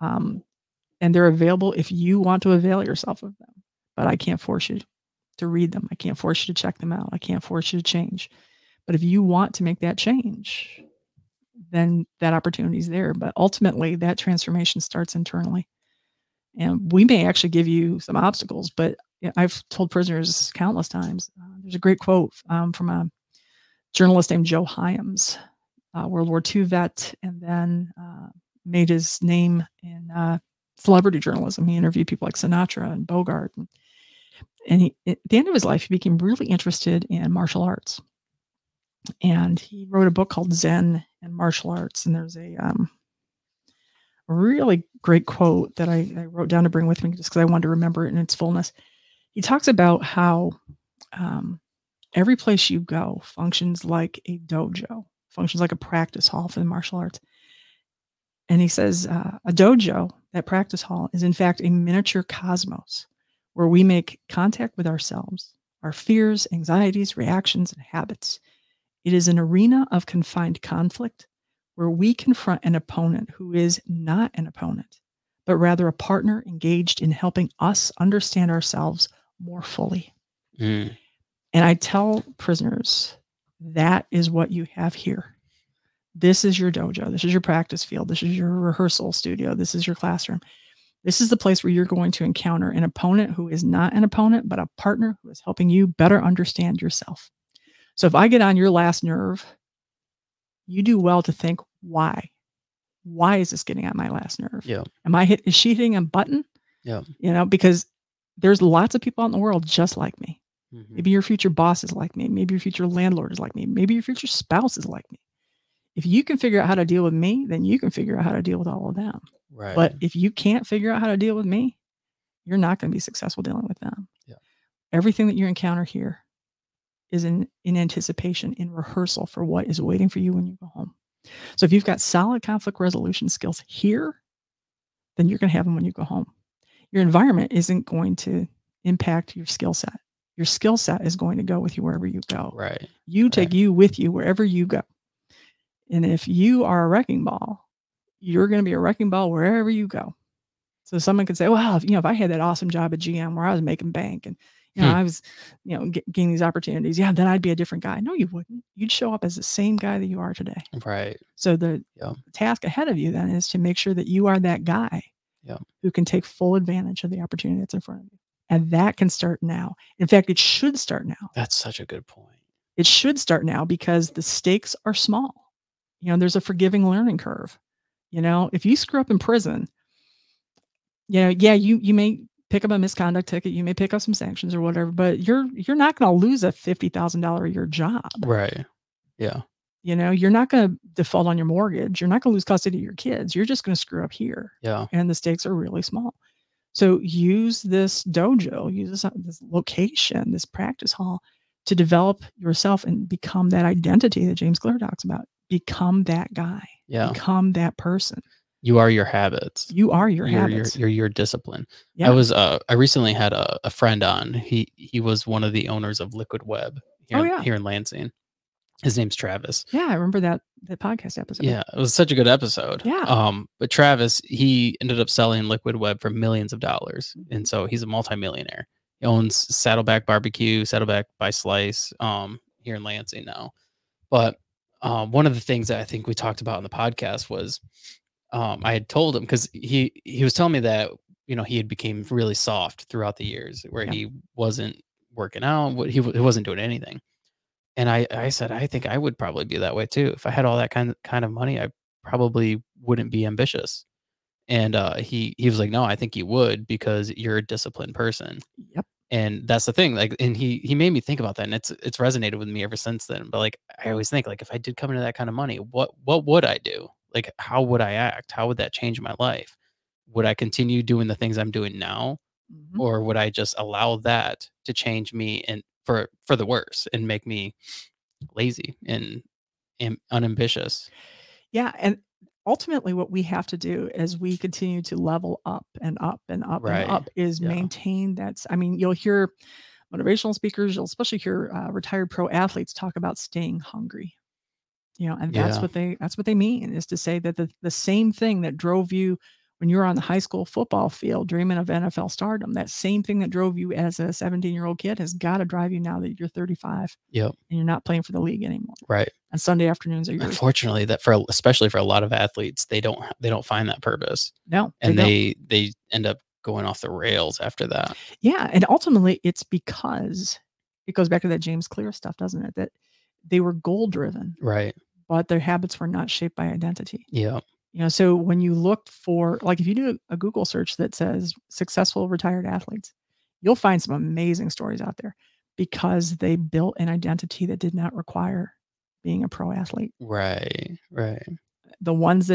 Wow. And they're available if you want to avail yourself of them, but I can't force you to read them. I can't force you to check them out. I can't force you to change. But if you want to make that change, then that opportunity is there. But ultimately, that transformation starts internally. And we may actually give you some obstacles, but I've told prisoners countless times. There's a great quote from a journalist named Joe Hyams, World War II vet, and then made his name in celebrity journalism. He interviewed people like Sinatra and Bogart. And he, at the end of his life, he became really interested in martial arts. And he wrote a book called Zen and Martial Arts. And there's a really great quote that I wrote down to bring with me just because I wanted to remember it in its fullness. He talks about how every place you go functions like a dojo, functions like a practice hall for the martial arts. And he says a dojo, that practice hall, is in fact a miniature cosmos where we make contact with ourselves, our fears, anxieties, reactions, and habits. It is an arena of confined conflict where we confront an opponent who is not an opponent, but rather a partner engaged in helping us understand ourselves more fully. Mm. And I tell prisoners, that is what you have here. This is your dojo. This is your practice field. This is your rehearsal studio. This is your classroom. This is the place where you're going to encounter an opponent who is not an opponent, but a partner who is helping you better understand yourself. So if I get on your last nerve, you do well to think, why? Why is this getting on my last nerve? Yeah. Is she hitting a button? Yeah. You know, because there's lots of people out in the world just like me. Mm-hmm. Maybe your future boss is like me. Maybe your future landlord is like me. Maybe your future spouse is like me. If you can figure out how to deal with me, then you can figure out how to deal with all of them. Right. But if you can't figure out how to deal with me, you're not going to be successful dealing with them. Yeah. Everything that you encounter here is in anticipation, in rehearsal for what is waiting for you when you go home. So if you've got solid conflict resolution skills here, then you're going to have them when you go home. Your environment isn't going to impact your skill set. Your skill set is going to go with you wherever you go. Right. You take you with you wherever you go. And if you are a wrecking ball, you're going to be a wrecking ball wherever you go. So someone could say, well, if I had that awesome job at GM where I was making bank and I was, getting these opportunities. Yeah, then I'd be a different guy. No, you wouldn't. You'd show up as the same guy that you are today. Right. So the task ahead of you then is to make sure that you are that guy who can take full advantage of the opportunity that's in front of you. And that can start now. In fact, it should start now. That's such a good point. It should start now because the stakes are small. There's a forgiving learning curve. If you screw up in prison, you may pick up a misconduct ticket, you may pick up some sanctions or whatever, but you're not going to lose a $50,000 a year job. Right. Yeah. You're not going to default on your mortgage. You're not going to lose custody of your kids. You're just going to screw up here. Yeah. And the stakes are really small. So use this dojo, use this location, this practice hall to develop yourself and become that identity that James Clear talks about. Become that guy. Yeah. Become that person. You are your habits. You are your habits. You're your discipline. Yeah. I was. I recently had a friend on. He was one of the owners of Liquid Web here in Lansing. His name's Travis. Yeah, I remember that podcast episode. Yeah, it was such a good episode. Yeah. But Travis, he ended up selling Liquid Web for millions of dollars. And so he's a multimillionaire. He owns Saddleback Barbecue, Saddleback by Slice, here in Lansing now. But one of the things that I think we talked about in the podcast was I had told him, because he was telling me that, you know, he had became really soft throughout the years where he wasn't working out, he wasn't doing anything. And I said, I think I would probably be that way too. If I had all that kind of money, I probably wouldn't be ambitious. And he was like, no, I think you would, because you're a disciplined person. Yep. And that's the thing. Like, and he made me think about that, and it's resonated with me ever since then. But like, I always think, like, if I did come into that kind of money, what would I do? Like, how would I act? How would that change my life? Would I continue doing the things I'm doing now? Mm-hmm. Or would I just allow that to change me and for the worse and make me lazy and unambitious? Yeah. And ultimately what we have to do as we continue to level up and up and up and up is maintain that. I mean, you'll hear motivational speakers, you'll especially hear retired pro athletes talk about staying hungry, you know, and that's what they mean, is to say that the same thing that drove you when you were on the high school football field dreaming of NFL stardom, that same thing that drove you as a 17-year-old kid has got to drive you now that you're 35. Yep. And you're not playing for the league anymore. Right. And Sunday afternoons are yours. Unfortunately, especially for a lot of athletes, they don't find that purpose. No. And they end up going off the rails after that. Yeah. And ultimately it's because it goes back to that James Clear stuff, doesn't it? That they were goal driven. Right. But their habits were not shaped by identity. Yeah. You know, so when you look for, like, if you do a Google search that says successful retired athletes, you'll find some amazing stories out there, because they built an identity that did not require being a pro athlete. Right, right. The ones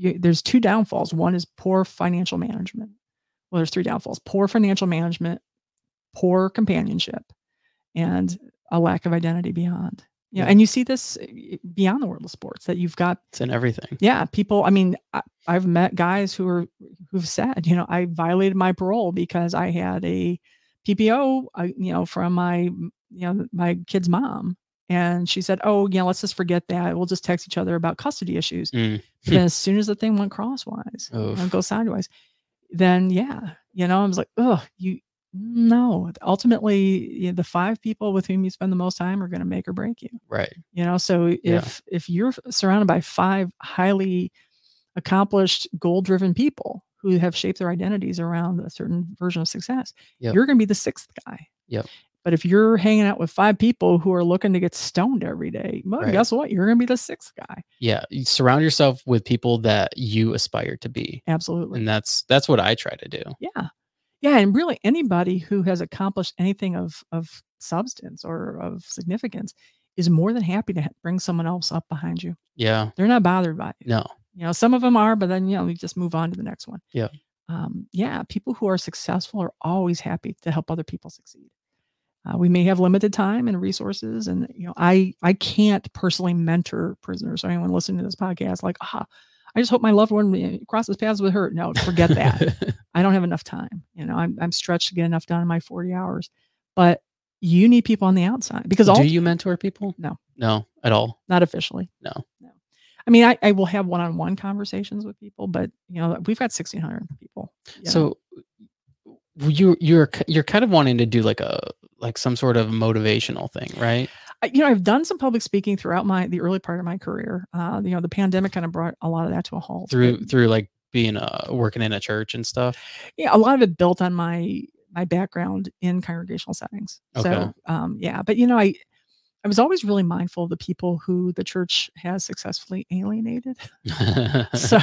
there's two downfalls. One is poor financial management. Well, there's three downfalls: poor financial management, poor companionship, and a lack of identity beyond. Yeah, and you see this beyond the world of sports, that you've got. It's in everything. Yeah, people. I mean, I've met guys who've said, you know, I violated my parole because I had a PPO, you know, from my kid's mom, and she said, oh, yeah, let's just forget that. We'll just text each other about custody issues. Mm. And as soon as the thing went crosswise, go sideways, then you know, I was like, oh, you. No, ultimately, you know, the five people with whom you spend the most time are going to make or break you. Right. You know, so if you're surrounded by five highly accomplished, goal-driven people who have shaped their identities around a certain version of success, you're going to be the sixth guy. Yep. But if you're hanging out with five people who are looking to get stoned every day, well, guess what? You're going to be the sixth guy. Yeah. You surround yourself with people that you aspire to be. Absolutely. And that's what I try to do. Yeah. Yeah, and really anybody who has accomplished anything of substance or of significance is more than happy to bring someone else up behind you. Yeah. They're not bothered by it. No. You know, some of them are, but then, you know, we just move on to the next one. Yeah. Yeah, people who are successful are always happy to help other people succeed. We may have limited time and resources, and, you know, I can't personally mentor prisoners or anyone listening to this podcast like, I just hope my loved one crosses paths with her. No, forget that. I don't have enough time. You know, I'm stretched to get enough done in my 40 hours. But you need people on the outside, because do you mentor people? No. No, at all. Not officially. No. No. I mean, I will have one-on-one conversations with people, but, you know, we've got 1,600 people. You know? So you're kind of wanting to do like some sort of motivational thing, right? You know, I've done some public speaking throughout the early part of my career. You know, the pandemic kind of brought a lot of that to a halt. Through like being working in a church and stuff. Yeah, a lot of it built on my background in congregational settings. Okay. So, but you know, I was always really mindful of the people who the church has successfully alienated. So,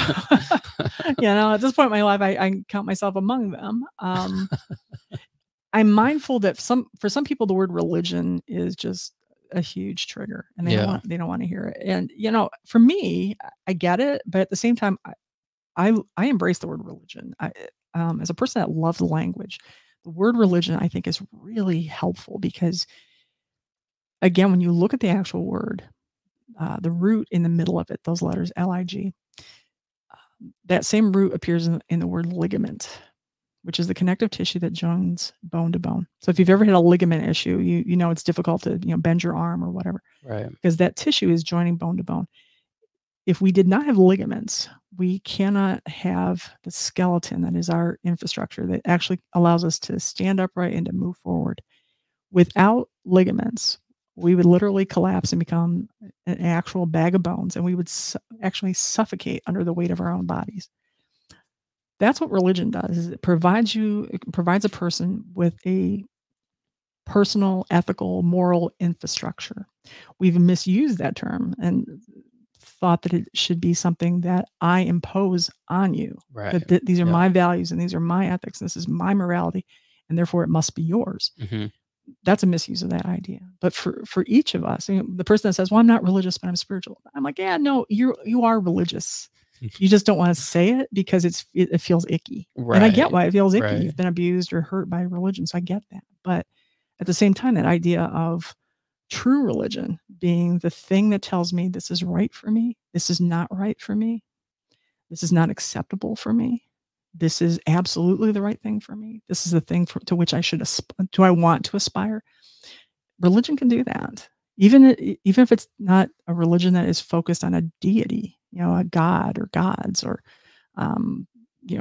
you know, at this point in my life, I count myself among them. I'm mindful that for some people, the word religion is just a huge trigger, and they don't want to hear it. And, you know, for me, I get it, but at the same time, I embrace the word religion. As a person that loves language, the word religion, I think, is really helpful, because, again, when you look at the actual word, the root in the middle of it, those letters, L-I-G, that same root appears in the word ligament. which is the connective tissue that joins bone to bone. So if you've ever had a ligament issue, you know it's difficult to bend your arm or whatever, right? Because that tissue is joining bone to bone. If we did not have ligaments, we cannot have the skeleton that is our infrastructure that actually allows us to stand upright and to move forward. Without ligaments, we would literally collapse and become an actual bag of bones, and we would actually suffocate under the weight of our own bodies. That's what religion does, is it provides a person with a personal, ethical, moral infrastructure. We've misused that term and thought that it should be something that I impose on you. Right. That these are my values and these are my ethics. And this is my morality, and therefore it must be yours. Mm-hmm. That's a misuse of that idea. But for each of us, the person that says, well, I'm not religious, but I'm spiritual. I'm like, yeah, no, you are religious. You just don't want to say it because it feels icky. Right. And I get why it feels icky. Right. You've been abused or hurt by religion. So I get that. But at the same time, that idea of true religion being the thing that tells me this is right for me, this is not right for me, this is not acceptable for me, this is absolutely the right thing for me, this is the thing to which I should want to aspire. Religion can do that. Even if it's not a religion that is focused on a deity, a god or gods or,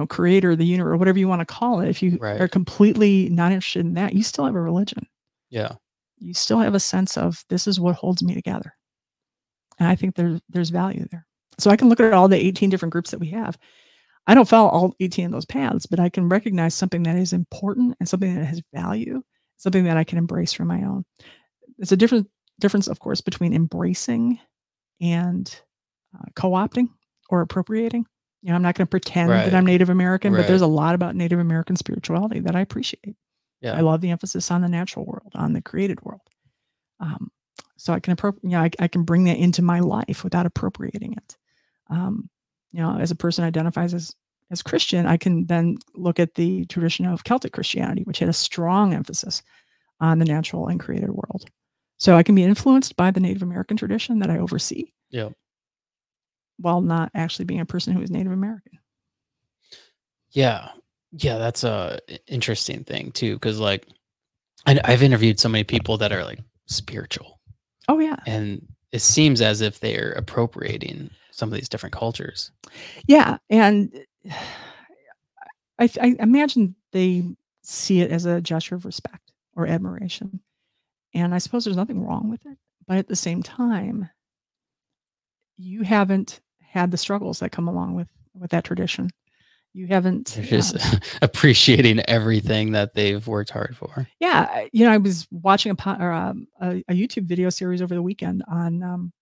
creator of the universe, or whatever you want to call it. If you are completely not interested in that, you still have a religion. Yeah. You still have a sense of this is what holds me together. And I think there's value there. So I can look at all the 18 different groups that we have. I don't follow all 18 of those paths, but I can recognize something that is important and something that has value, something that I can embrace for my own. It's a difference, of course, between embracing and co-opting or appropriating. I'm not going to pretend that I'm Native American, but there's a lot about Native American spirituality that I appreciate. Yeah. I love the emphasis on the natural world, on the created world. So I can I can bring that into my life without appropriating it. As a person identifies as Christian, I can then look at the tradition of Celtic Christianity, which had a strong emphasis on the natural and created world. So I can be influenced by the Native American tradition that I oversee. Yeah. While not actually being a person who is Native American. Yeah. Yeah. That's a interesting thing too. Cause I've interviewed so many people that are spiritual. Oh yeah. And it seems as if they're appropriating some of these different cultures. Yeah. And I imagine they see it as a gesture of respect or admiration. And I suppose there's nothing wrong with it, but at the same time, you haven't had the struggles that come along with that tradition. You haven't just appreciating everything that they've worked hard for. Yeah. I was watching a YouTube video series over the weekend on,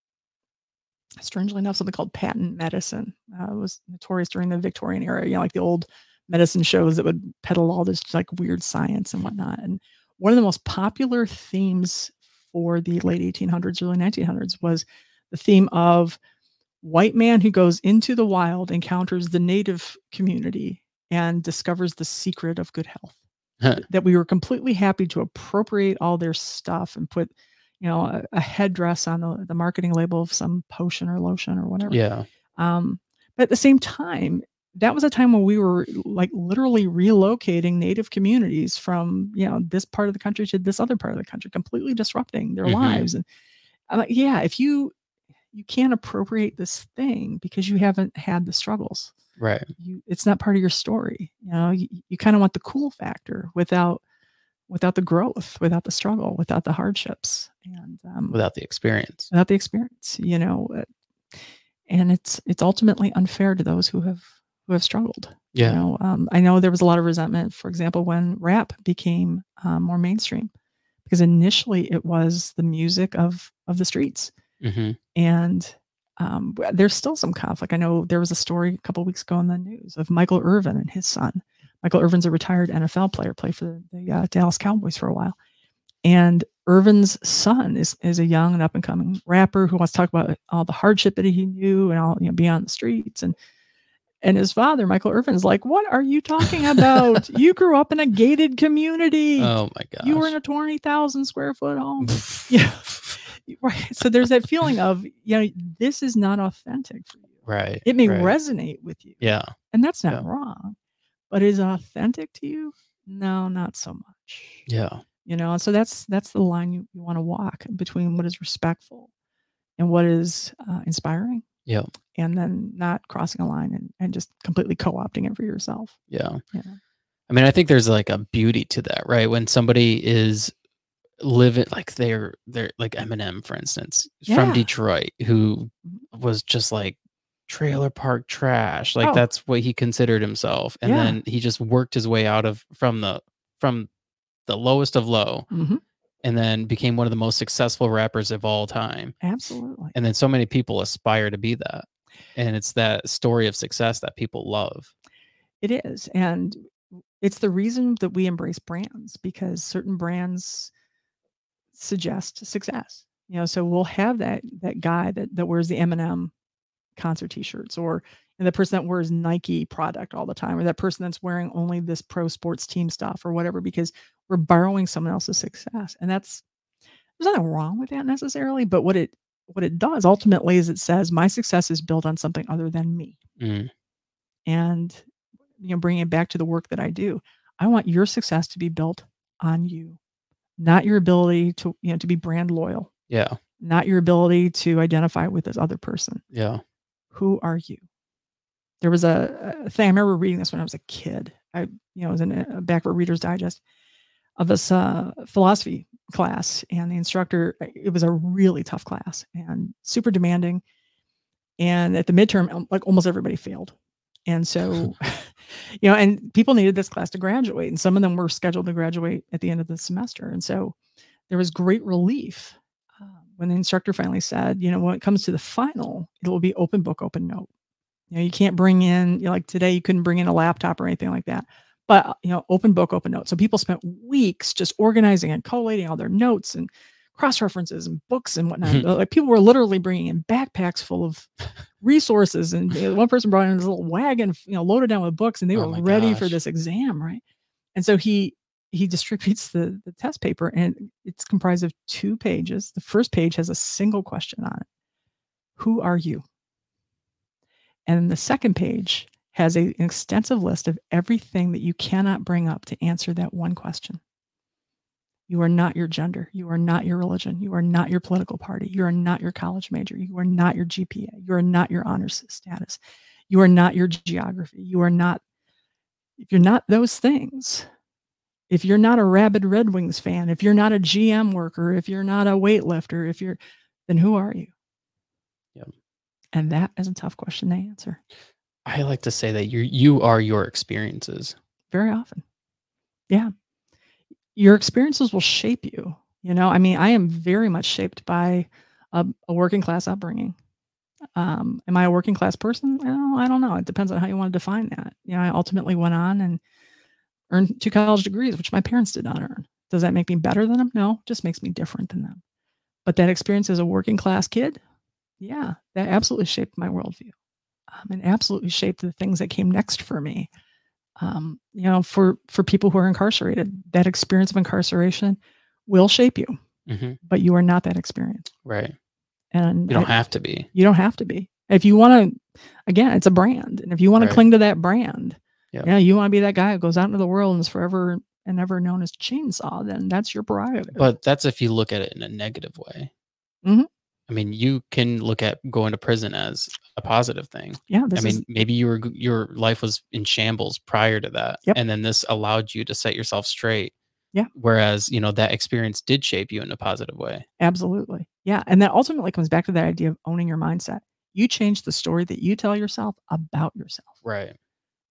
strangely enough, something called patent medicine. It was notorious during the Victorian era, the old medicine shows that would peddle all this weird science and whatnot. And one of the most popular themes for the late 1800s, early 1900s was the theme of white man who goes into the wild, encounters the native community, and discovers the secret of good health. Huh. That we were completely happy to appropriate all their stuff and put, a headdress on the marketing label of some potion or lotion or whatever. Yeah. But at the same time, that was a time when we were literally relocating native communities from, this part of the country to this other part of the country, completely disrupting their lives. And I'm like, yeah, if you can't appropriate this thing because you haven't had the struggles. Right. It's not part of your story. You kind of want the cool factor without the growth, without the struggle, without the hardships, and without the experience, and it's ultimately unfair to those who have struggled. Yeah. I know there was a lot of resentment, for example, when rap became more mainstream, because initially it was the music of the streets. Mm-hmm. And there's still some conflict. I know there was a story a couple of weeks ago in the news of Michael Irvin and his son. Michael Irvin's a retired NFL player, played for the Dallas Cowboys for a while. And Irvin's son is a young and up and coming rapper who wants to talk about all the hardship that he knew and all being on the streets. And his father, Michael Irvin, is like, what are you talking about? You grew up in a gated community. Oh my gosh. You were in a 20,000 square foot home. Yeah. Right. So there's that feeling of, this is not authentic for you. Right. It may resonate with you. Yeah. And that's not wrong. but is authentic to you? No, not so much. Yeah. You know, and so that's the line you want to walk between what is respectful and what is inspiring. Yeah. And then not crossing a line and just completely co-opting it for yourself. Yeah. Yeah. I mean, I think there's like a beauty to that, right? When somebody is living like they're like Eminem, for instance, from Detroit, who was just like trailer park trash. Like that's what he considered himself. And then he just worked his way out of from the lowest of low, and then became one of the most successful rappers of all time. Absolutely. And then so many people aspire to be that. And it's that story of success that people love. It is. And it's the reason that we embrace brands, because certain brands suggest success. You know, so we'll have that guy that wears the Eminem concert t-shirts, or and the person that wears Nike product all the time, or that person that's wearing only this pro sports team stuff or whatever, because we're borrowing someone else's success. And there's nothing wrong with that necessarily, but what it does ultimately is it says my success is built on something other than me. Mm. And, you know, bringing it back to the work that I do, I want your success to be built on you, not your ability to, you know, to be brand loyal. Yeah. Not your ability to identify with this other person. Yeah. Who are you? There was a thing, I remember reading this when I was a kid. I was in a backward Reader's Digest of this philosophy class, and the instructor, it was a really tough class and super demanding. And at the midterm, like almost everybody failed. And so, you know, and people needed this class to graduate, and some of them were scheduled to graduate at the end of the semester. And so there was great relief when the instructor finally said, you know, when it comes to the final, it will be open book, open note. You know, you can't bring in, you know, like today, you couldn't bring in a laptop or anything like that. But, you know, open book, open note. So people spent weeks just organizing and collating all their notes and cross-references and books and whatnot. Like people were literally bringing in backpacks full of resources. And you know, one person brought in this little wagon, you know, loaded down with books, and they were ready for this exam, right? And so he distributes the test paper, and it's comprised of 2 pages. The first page has a single question on it. Who are you? And the second page has an extensive list of everything that you cannot bring up to answer that one question. You are not your gender. You are not your religion. You are not your political party. You are not your college major. You are not your GPA. You are not your honors status. You are not your geography. You are not, if you're not those things, if you're not a rabid Red Wings fan, if you're not a GM worker, if you're not a weightlifter, then who are you? Yep. And that is a tough question to answer. I like to say that you are your experiences. Very often. Yeah. Your experiences will shape you. You know, I mean, I am very much shaped by a working class upbringing. Am I a working class person? Well, I don't know. It depends on how you want to define that. You know, I ultimately went on and earned 2 college degrees, which my parents did not earn. Does that make me better than them? No, it just makes me different than them. But that experience as a working class kid, yeah, that absolutely shaped my worldview, and absolutely shaped the things that came next for me. You know, for people who are incarcerated, that experience of incarceration will shape you, but you are not that experience. Right. And you don't have to be. You don't have to be. If you want to, again, it's a brand. And if you want to cling to that brand, you know, you want to be that guy who goes out into the world and is forever and ever known as Chainsaw, then that's your prerogative. But that's if you look at it in a negative way. Mm-hmm. I mean, you can look at going to prison as a positive thing. Yeah. I mean, maybe your life was in shambles prior to that. Yep. And then this allowed you to set yourself straight. Yeah. Whereas, you know, that experience did shape you in a positive way. Absolutely. Yeah. And that ultimately comes back to that idea of owning your mindset. You change the story that you tell yourself about yourself. Right.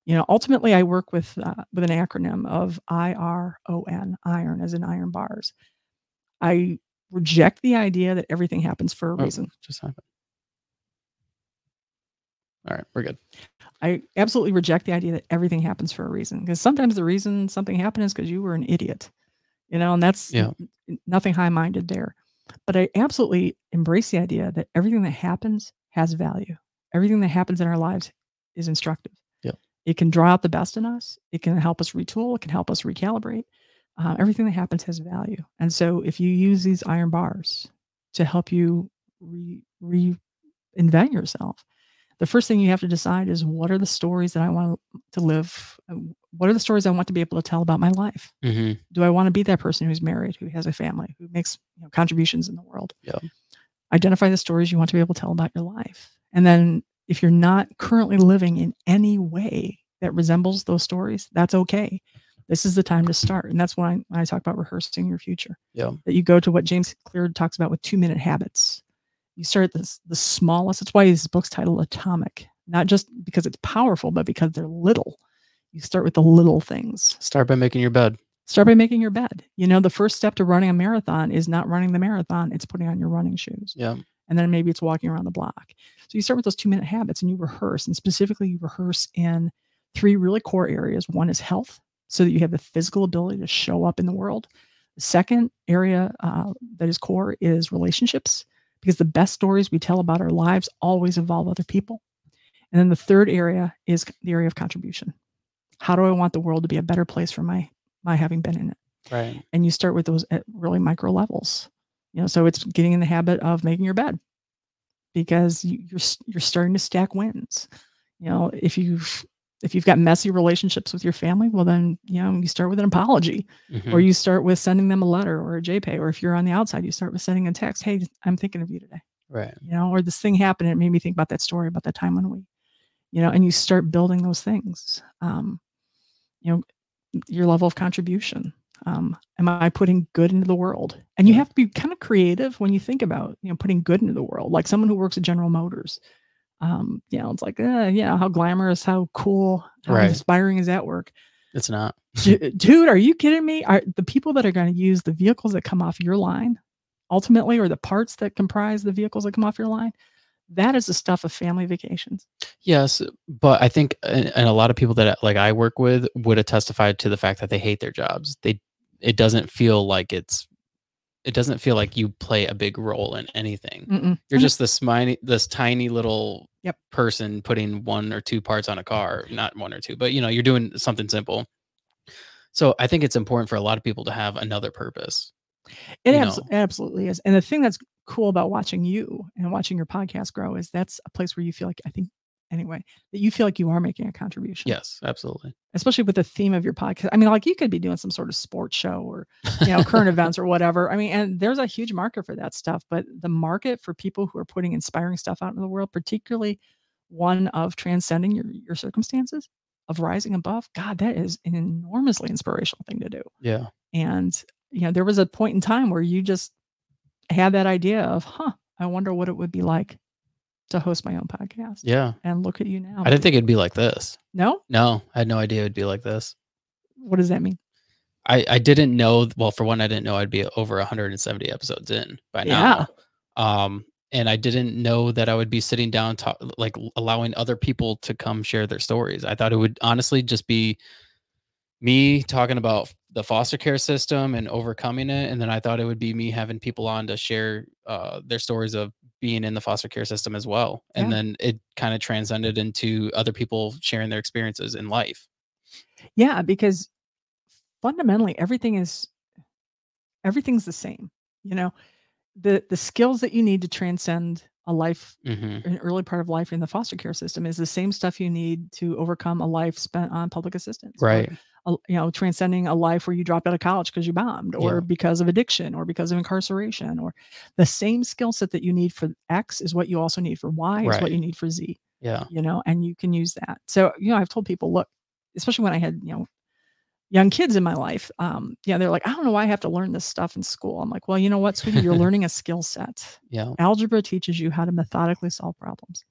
You know, ultimately I work with an acronym of IRON, iron as in iron bars. I reject the idea that everything happens for a reason. Just happened. All right, we're good. I absolutely reject the idea that everything happens for a reason, because sometimes the reason something happened is because you were an idiot, you know, and that's nothing high-minded there. But I absolutely embrace the idea that everything that happens has value. Everything that happens in our lives is instructive. Yeah. It can draw out the best in us. It can help us retool. It can help us recalibrate. Everything that happens has value. And so if you use these iron bars to help you reinvent yourself, the first thing you have to decide is, what are the stories that I want to live? What are the stories I want to be able to tell about my life? Mm-hmm. Do I want to be that person who's married, who has a family, who makes contributions in the world? Yeah. Identify the stories you want to be able to tell about your life. And then if you're not currently living in any way that resembles those stories, that's okay. This is the time to start. And that's why I talk about rehearsing your future. Yeah. That you go to what James Clear talks about with 2-minute habits. You start the smallest. That's why his book's titled Atomic, not just because it's powerful, but because they're little. You start with the little things. Start by making your bed. Start by making your bed. You know, the first step to running a marathon is not running the marathon. It's putting on your running shoes. Yeah. And then maybe it's walking around the block. So you start with those 2-minute habits and you rehearse. And specifically, you rehearse in 3 really core areas. One is health, so that you have the physical ability to show up in the world. The second area that is core is relationships, because the best stories we tell about our lives always involve other people. And then the third area is the area of contribution. How do I want the world to be a better place for my having been in it? Right. And you start with those at really micro levels. You know, so it's getting in the habit of making your bed, because you're starting to stack wins. You know, if you've got messy relationships with your family, well then, you start with an apology, mm-hmm. or you start with sending them a letter or a JPay, or if you're on the outside, you start with sending a text. Hey, I'm thinking of you today. Right. Or this thing happened and it made me think about that story, about that time when we, and you start building those things. Your level of contribution. Am I putting good into the world? And you have to be kind of creative when you think about, putting good into the world, like someone who works at General Motors. It's like, how glamorous, how cool, how inspiring is that work? It's not. Dude, are you kidding me? Are the people that are going to use the vehicles that come off your line ultimately, or the parts that comprise the vehicles that come off your line, that is the stuff of family vacations. Yes. But I think, and a lot of people that like I work with would have testified to the fact that they hate their jobs. It doesn't feel like it doesn't feel like you play a big role in anything. Mm-mm. You're just this tiny little person putting 1 or 2 parts on a car, not 1 or 2, but you're doing something simple. So I think it's important for a lot of people to have another purpose. It absolutely is. And the thing that's cool about watching you and watching your podcast grow is that's a place where you feel like, I think anyway, that you feel like you are making a contribution. Yes, absolutely. Especially with the theme of your podcast. I mean, like you could be doing some sort of sports show or, current events or whatever. I mean, and there's a huge market for that stuff, but the market for people who are putting inspiring stuff out in the world, particularly one of transcending your circumstances, of rising above, God, that is an enormously inspirational thing to do. Yeah. And, there was a point in time where you just had that idea of, I wonder what it would be like to host my own podcast. Yeah. And look at you now. I didn't think it'd be like this. No? No, I had no idea it'd be like this. What does that mean? I didn't know. Well, for one, I didn't know I'd be over 170 episodes in by now. And I didn't know that I would be sitting down, allowing other people to come share their stories. I thought it would honestly just be me talking about the foster care system and overcoming it. And then I thought it would be me having people on to share their stories of being in the foster care system as well. And then it kind of transcended into other people sharing their experiences in life. Yeah, because fundamentally everything's the same. The skills that you need to transcend a life, mm-hmm. an early part of life in the foster care system is the same stuff you need to overcome a life spent on public assistance. Right. Or, transcending a life where you dropped out of college because you bombed or because of addiction or because of incarceration, or the same skill set that you need for X is what you also need for Y is what you need for Z. Yeah. And you can use that. So, I've told people, look, especially when I had, young kids in my life, they're like, I don't know why I have to learn this stuff in school. I'm like, well, you know what, sweetie, you're learning a skill set. Yeah. Algebra teaches you how to methodically solve problems.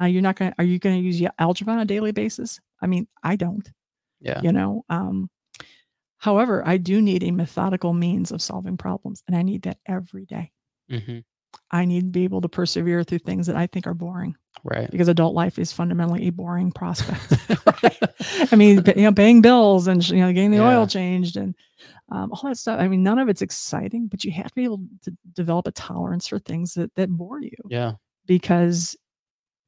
Are you going to use algebra on a daily basis? I mean, I don't. Yeah. However, I do need a methodical means of solving problems, and I need that every day. Mm-hmm. I need to be able to persevere through things that I think are boring. Right. Because adult life is fundamentally a boring prospect. Right? I mean, paying bills and, getting the oil changed and all that stuff. I mean, none of it's exciting, but you have to be able to develop a tolerance for things that bore you. Yeah. Because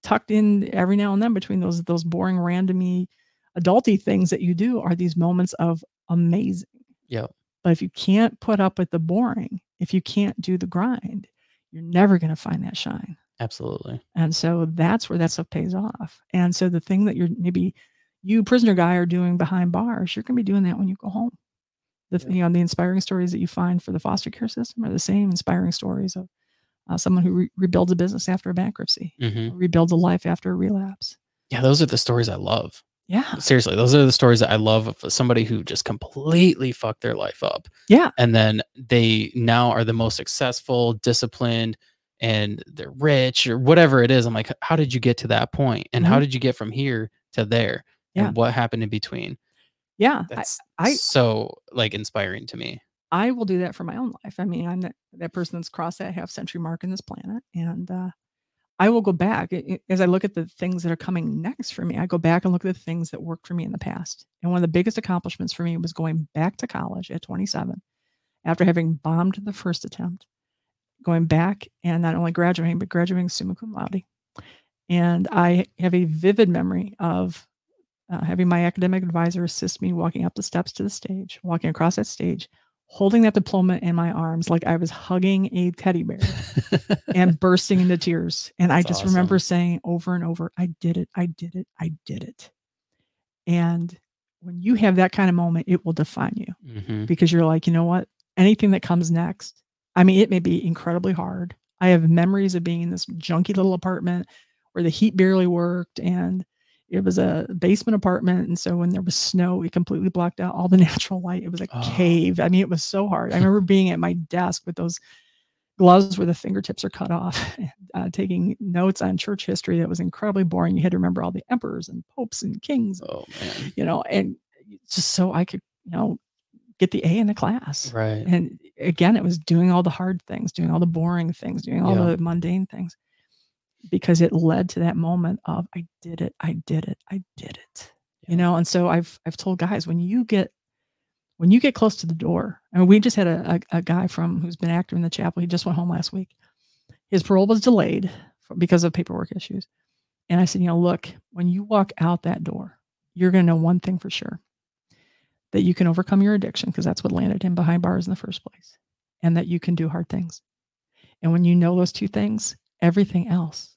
tucked in every now and then between those boring, randomy, adulty things that you do are these moments of amazing. Yeah. But if you can't put up with the boring, if you can't do the grind, you're never going to find that shine. Absolutely. And so that's where that stuff pays off. And so the thing that you're maybe you prisoner guy are doing behind bars, you're going to be doing that when you go home. The inspiring stories that you find for the foster care system are the same inspiring stories of someone who rebuilds a business after a bankruptcy, rebuilds a life after a relapse. Yeah, those are the stories I love. Yeah. Seriously, those are the stories that I love of somebody who just completely fucked their life up. Yeah. And then they now are the most successful, disciplined, and they're rich or whatever it is. I'm like, how did you get to that point? And how did you get from here to there? Yeah. And what happened in between? Yeah. That's so like inspiring to me. I will do that for my own life. I mean, I'm that person that's crossed that half century mark in this planet. And, I will go back as I look at the things that are coming next for me. I go back and look at the things that worked for me in the past. And one of the biggest accomplishments for me was going back to college at 27 after having bombed the first attempt, going back and not only graduating, but graduating summa cum laude. And I have a vivid memory of having my academic advisor assist me walking up the steps to the stage, walking across that stage, holding that diploma in my arms like I was hugging a teddy bear and bursting into tears. And that's I just awesome. Remember saying over and over, I did it, I did it, I did it. And when you have that kind of moment, it will define you because you're like, you know what? Anything that comes next, I mean, it may be incredibly hard. I have memories of being in this junky little apartment where the heat barely worked and it was a basement apartment. And so when there was snow, it completely blocked out all the natural light. It was a cave. I mean, it was so hard. I remember being at my desk with those gloves where the fingertips are cut off, taking notes on church history. That was incredibly boring. You had to remember all the emperors and popes and kings, you know, and just so I could, you know, get the A in the class. Right. And again, it was doing all the hard things, doing all the boring things, doing all the mundane things. Because it led to that moment of, I did it, I did it, I did it, you know? And so I've told guys, when you get close to the door, I mean, we just had a guy who's been active in the chapel. He just went home last week. His parole was delayed because of paperwork issues. And I said, you know, look, when you walk out that door, you're going to know one thing for sure, that you can overcome your addiction, because that's what landed him behind bars in the first place, and that you can do hard things. And when you know those two things, everything else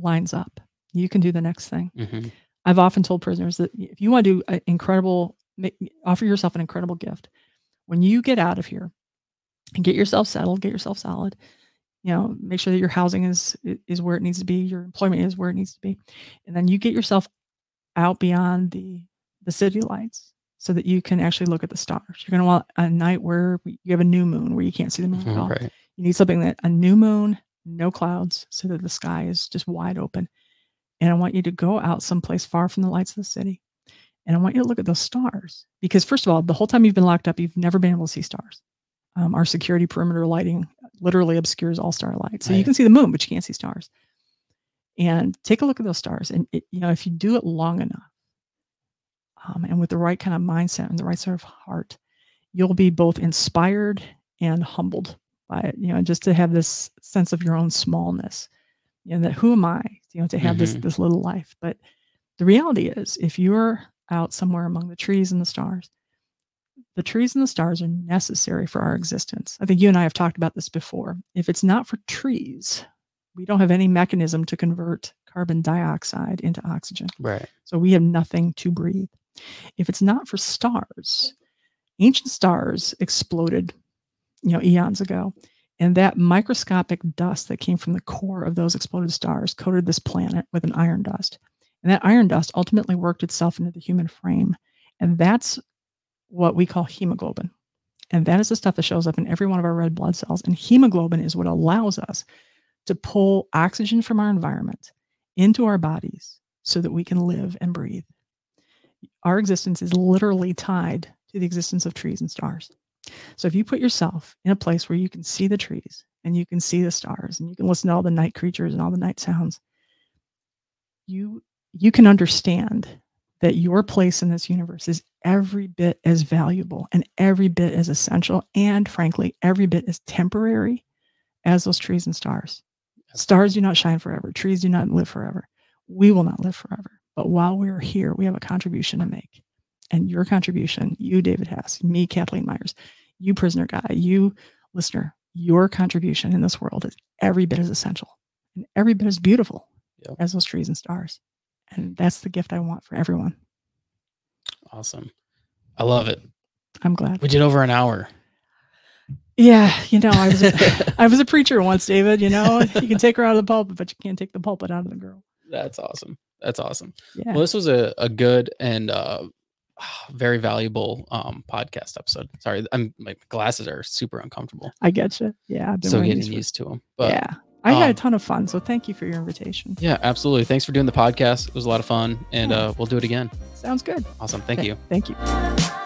lines up. You can do the next thing. I've often told prisoners that if you want to do offer yourself an incredible gift, when you get out of here and get yourself settled, get yourself solid, you know, make sure that your housing is where it needs to be, your employment is where it needs to be. And then you get yourself out beyond the city lights so that you can actually look at the stars. You're going to want a night where you have a new moon where you can't see the moon at all. Right. You need something that a new moon, no clouds, so that the sky is just wide open. And I want you to go out someplace far from the lights of the city. And I want you to look at those stars, because first of all, the whole time you've been locked up, you've never been able to see stars. Our security perimeter lighting literally obscures all star light. So you can see the moon, but you can't see stars. And take a look at those stars. And if you do it long enough, and with the right kind of mindset and the right sort of heart, you'll be both inspired and humbled by it, just to have this sense of your own smallness, that who am I, to have this little life. But the reality is, if you're out somewhere among the trees and the stars, are necessary for our existence. I think you and I have talked about this before. If it's not for trees, we don't have any mechanism to convert carbon dioxide into oxygen. Right. So we have nothing to breathe. If it's not for stars, ancient stars exploded eons ago. And that microscopic dust that came from the core of those exploded stars coated this planet with an iron dust. And that iron dust ultimately worked itself into the human frame. And that's what we call hemoglobin. And that is the stuff that shows up in every one of our red blood cells. And hemoglobin is what allows us to pull oxygen from our environment into our bodies so that we can live and breathe. Our existence is literally tied to the existence of trees and stars. So if you put yourself in a place where you can see the trees and you can see the stars and you can listen to all the night creatures and all the night sounds, you can understand that your place in this universe is every bit as valuable and every bit as essential and, frankly, every bit as temporary as those trees and stars. Stars do not shine forever. Trees do not live forever. We will not live forever. But while we're here, we have a contribution to make. And your contribution, you, David Hess, me, Kathleen Meyers, you, prisoner guy, you, listener, your contribution in this world is every bit as essential and every bit as beautiful as those trees and stars. And that's the gift I want for everyone. Awesome. I love it. I'm glad. We did over an hour. Yeah. You know, I was a, I was a preacher once, David. You know, you can take her out of the pulpit, but you can't take the pulpit out of the girl. That's awesome. That's awesome. Yeah. Well, this was a good and very valuable podcast episode. Sorry, my glasses are super uncomfortable. I get you. Yeah. I've been so getting used to them. But, yeah. I had a ton of fun, so thank you for your invitation. Yeah, absolutely. Thanks for doing the podcast. It was a lot of fun, and we'll do it again. Sounds good. Awesome. Thank you. Thank you.